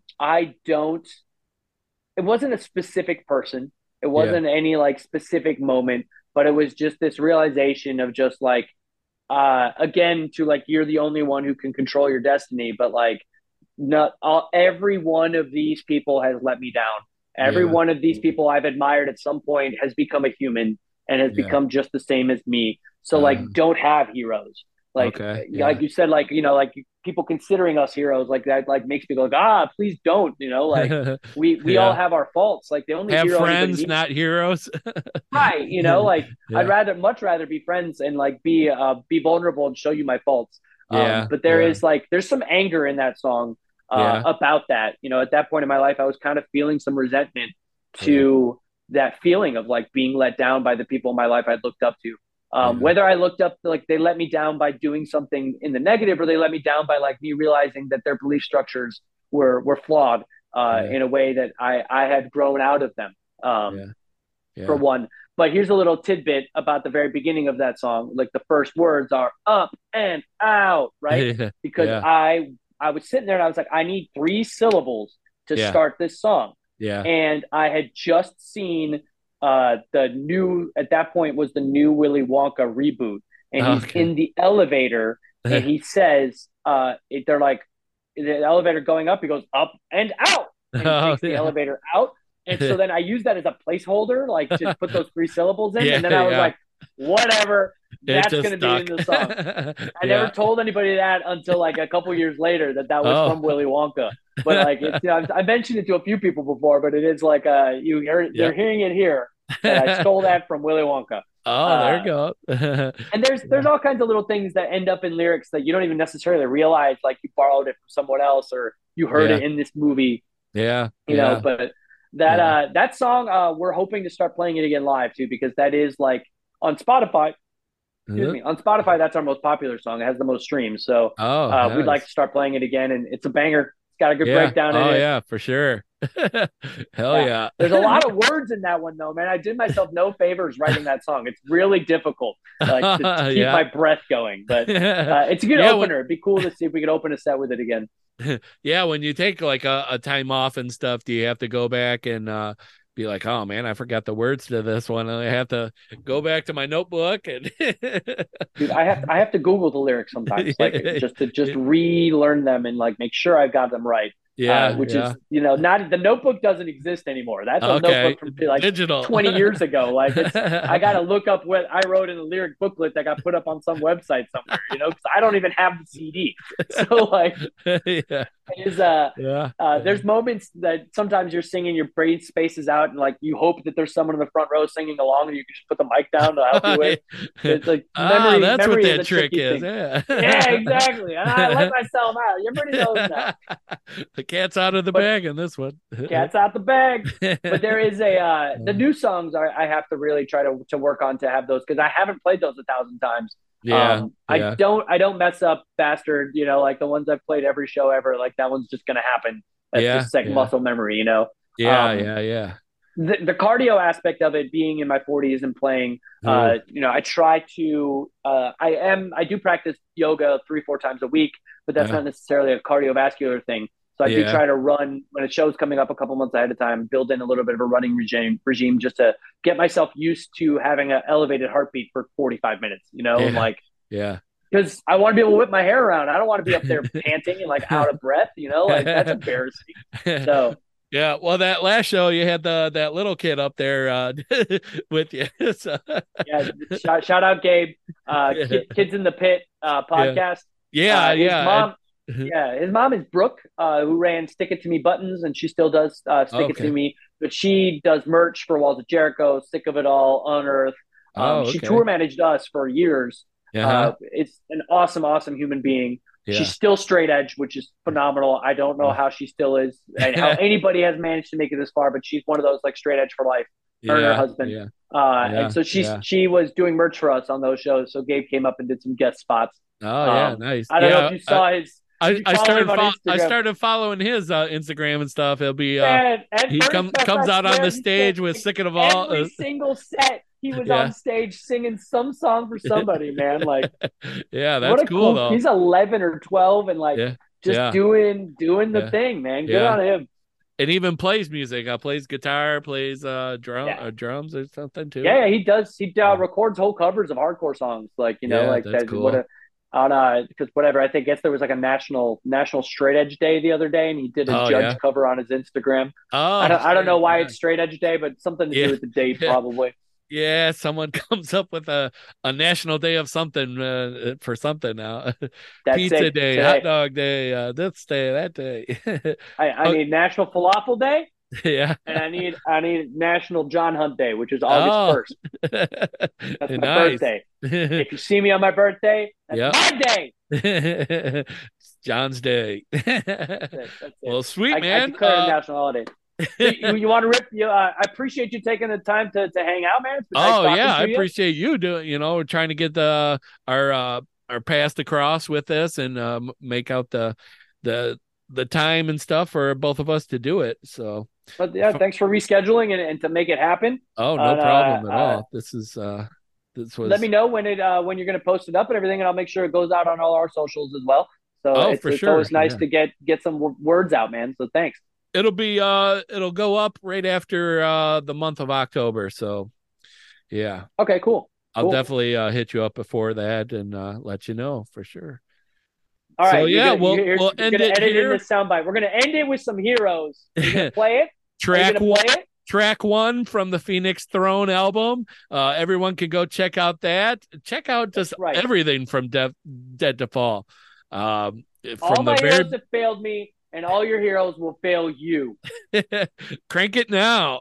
wasn't a specific person. It wasn't any like specific moment, but it was just this realization of just like, again, to like, you're the only one who can control your destiny, but like every one of these people has let me down. Every one of these people I've admired at some point has become a human and has become just the same as me. So like, don't have heroes. Like, like you said, like, like people considering us heroes, like that, like makes me go, please don't, like we all have our faults. Like the only have hero friends, not heroes. Right. Like I'd much rather be friends and like be vulnerable and show you my faults. But there is like, there's some anger in that song about that. At that point in my life, I was kind of feeling some resentment to that feeling of like being let down by the people in my life I'd looked up to. Whether I looked up, like they let me down by doing something in the negative, or they let me down by like me realizing that their belief structures were flawed in a way that I had grown out of them for one. But here's a little tidbit about the very beginning of that song. Like the first words are up and out, right? Because I was sitting there and I was like, I need three syllables to start this song. Yeah. And I had just seen the new Willy Wonka reboot, and he's in the elevator and he says, they're like the elevator going up, he goes up and out, and he takes the elevator out. And so then I used that as a placeholder, like to put those three syllables in. And then I was like, whatever, that's going to be in the song. I never told anybody that until like a couple years later that was from Willy Wonka. But like, it's, I mentioned it to a few people before, but it is like, they're hearing it here. And I stole that from Willy Wonka. Oh, there you go. And there's all kinds of little things that end up in lyrics that you don't even necessarily realize, like you borrowed it from someone else or you heard it in this movie. Yeah, you know. But that song, we're hoping to start playing it again live too, because that is like on Spotify. Excuse me. On Spotify, that's our most popular song. It has the most streams, so nice. We'd like to start playing it again, and it's a banger. It's got a good breakdown in it. Oh yeah, for sure. Hell yeah. There's a lot of words in that one though, man. I did myself no favors writing that song. It's really difficult to keep my breath going, but it's a good opener. It'd be cool to see if we could open a set with it again. yeah, when you take like a time off and stuff, do you have to go back and be like, oh man, I forgot the words to this one. I have to go back to my notebook and dude, I have to Google the lyrics sometimes, like just relearn them and like make sure I've got them right. Yeah, is, you know, not the notebook doesn't exist anymore. That's a notebook from like digital 20 years ago. Like, it's, I got to look up what I wrote in a lyric booklet that got put up on some website somewhere, you know, because I don't even have the CD. So like, there's moments that sometimes you're singing, your brain spaces out, and like you hope that there's someone in the front row singing along, and you can just put the mic down to help you with. It's like memory, that's what that trick is. Yeah. Yeah, exactly. I let myself out. Everybody knows that. The cat's out of the bag in this one. Cat's out the bag. But there is a the new songs I have to really try to work on to have those, because I haven't played those 1,000 times. I don't mess up Bastard, you know, like the ones I've played every show ever, like that one's just gonna happen. That's just like muscle memory, you know. The cardio aspect of it, being in my 40s and playing, you know, I try to I do practice yoga 3-4 times a week, but that's not necessarily a cardiovascular thing. So I do try to run when a show's coming up a couple months ahead of time, build in a little bit of a running regime just to get myself used to having an elevated heartbeat for 45 minutes, you know, and like, because I want to be able to whip my hair around. I don't want to be up there panting and like out of breath, you know, like that's embarrassing. So. Yeah, well, that last show you had that little kid up there with you. So. Yeah, shout out Gabe, Kids in the Pit podcast. Yeah, his mom is Brooke, who ran Stick It To Me Buttons, and she still does Stick It To Me, but she does merch for Walls of Jericho, Sick of It All, Unearth. She tour managed us for years. It's an awesome human being. Yeah. She's still straight edge, which is phenomenal. I don't know how she still is and how anybody has managed to make it this far, but she's one of those like straight edge for life, her and her husband. And so she was doing merch for us on those shows. So Gabe came up and did some guest spots. Nice. I don't know if you saw his. I started following his Instagram and stuff. It'll be he comes out on the stage with Sick of It All. Every single set he was on stage singing some song for somebody, man. Like, that's cool though. He's 11 or 12 and like just doing the thing, man. Good on him. And even plays music. Plays guitar, plays drums or something too. Yeah, he does. He records whole covers of hardcore songs. Like, you know, like that's cool. On because whatever, I guess there was like a national straight edge day the other day, and he did a judge cover on his Instagram. I don't know why it's straight edge day, but something to do with the date probably. Yeah, someone comes up with a national day of something for something now. Pizza day, hot dog day, this day, that day. I need National Falafel Day. Yeah, and I need National John Hunt Day, which is August 1st. That's my birthday. If you see me on my birthday, that's my day. It's John's day. That's it. Well, sweet man. I declare a national holiday. You want to rip? I appreciate you taking the time to hang out, man. I appreciate you doing. You know, trying to get our past across with this and make out the time and stuff for both of us to do it. So. But thanks for rescheduling and to make it happen. Oh, no problem at all. This was. Let me know when you're going to post it up and everything, and I'll make sure it goes out on all our socials as well. So it's always nice to get some words out, man. So thanks. It'll be it'll go up right after the month of October. So yeah. Okay. Cool. I'll definitely hit you up before that and let you know for sure. All right. So we'll end it here. In this soundbite. We're going to end it with some heroes. You're going to play it. Track one from the Phoenix Throne album. Everyone can go check out that. Check out everything from Dead to Fall. All my heroes have failed me, and all your heroes will fail you. Crank it now.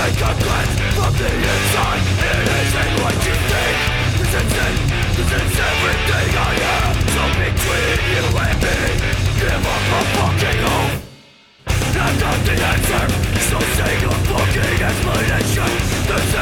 Take a glance from the inside. It isn't what you think. This is everything I am. So between you and me, give up a fucking hope. I've got the answer, so sing a fucking explanation. This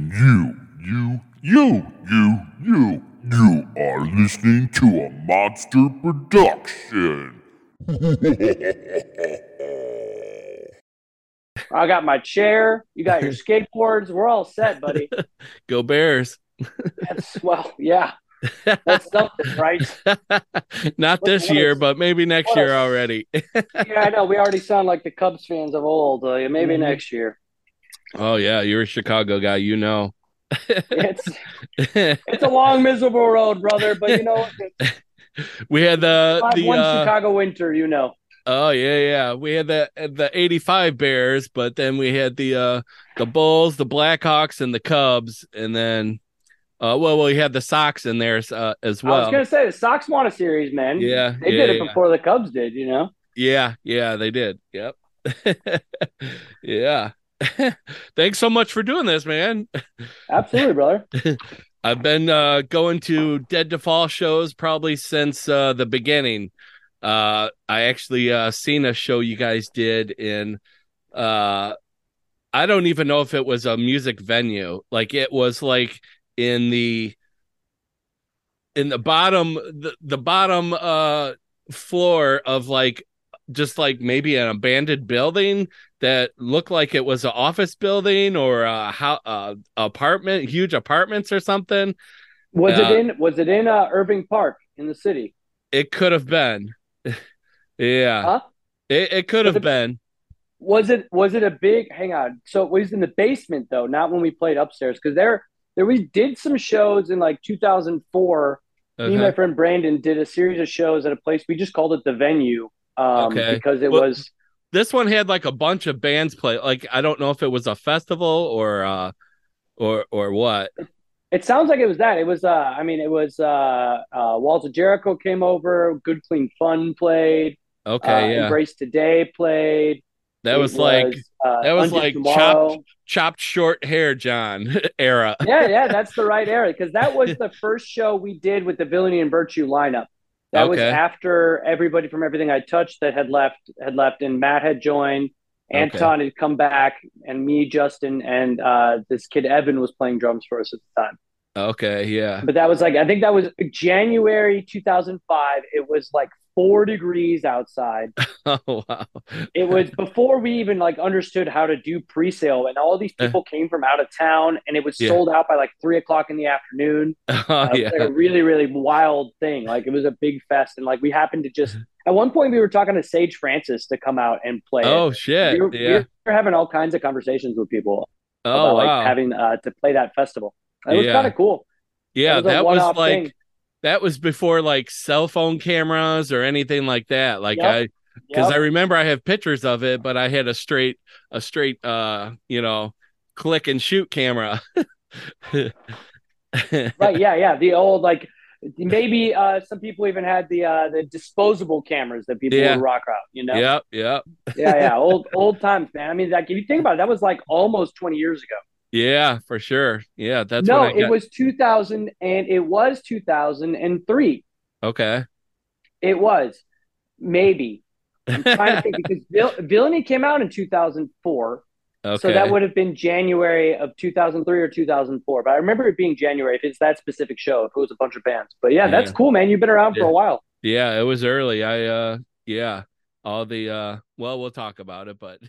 And you are listening to a monster production. I got my chair. You got your skateboards. We're all set, buddy. Go Bears. Well, yeah. That's something, right? Not this year, but maybe next year already. Yeah, I know. We already sound like the Cubs fans of old. Maybe next year. Oh, yeah. You're a Chicago guy. You know. It's a long, miserable road, brother. But you know, we had the Chicago winter, you know. Oh, yeah. We had the 85 Bears, but then we had the Bulls, the Blackhawks, and the Cubs. And then, we had the Sox in there as well. I was going to say, the Sox won a series, man. Yeah. They did it before the Cubs did, you know? Yeah, they did. Yep. Yeah. Thanks so much for doing this, man. Absolutely, brother. I've been going to Dead to Fall shows probably since the beginning. I actually seen a show you guys did in I don't even know if it was a music venue. Like, it was like in the bottom bottom floor of like just like maybe an abandoned building that looked like it was an office building or huge apartments or something. Was it in Irving Park in the city? It could have been. Yeah. Huh? It could have been. Was it a big, hang on. So it was in the basement though, not when we played upstairs. Cause there we did some shows in like 2004. Okay. Me and my friend Brandon did a series of shows at a place. We just called it The Venue. Because it was, this one had like a bunch of bands play. Like, I don't know if it was a festival or what. It sounds like it was that. It was, Walls of Jericho came over. Good Clean Fun played. Okay, yeah. Embrace Today played. That was like chopped short hair John era. Yeah, that's the right era because that was the first show we did with the Villainy and Virtue lineup. That was after everybody from Everything I Touched that had left, and Matt had joined. Anton had come back, and me, Justin, and this kid Evan was playing drums for us at the time. Okay, yeah. But that was like, I think that was January 2005. It was like 4 degrees outside. Oh, wow. It was before we even like understood how to do pre-sale, and all these people came from out of town, and it was sold out by like 3:00 in the afternoon. It was like a really, really wild thing. Like, it was a big fest, and like we happened to just... At one point, we were talking to Sage Francis to come out and play. Oh, shit. We were having all kinds of conversations with people about like having to play that festival. It was kind of cool. Yeah, that was before like cell phone cameras or anything like that. Like, I remember I have pictures of it, but I had a straight click and shoot camera. Right, yeah, the old like... Maybe some people even had the disposable cameras that people would rock out, you know? Yep. Yeah. Old times, man. I mean, like, if you think about it, that was like almost 20 years ago. Yeah, for sure. Yeah, that's when it was 2000, and it was 2003. Okay. It was. Maybe. I'm trying to think because Villainy came out in 2004. Okay. So that would have been January of 2003 or 2004. But I remember it being January if it's that specific show, if it was a bunch of bands. But yeah, that's cool, man. You've been around for a while. Yeah, it was early. We'll talk about it, but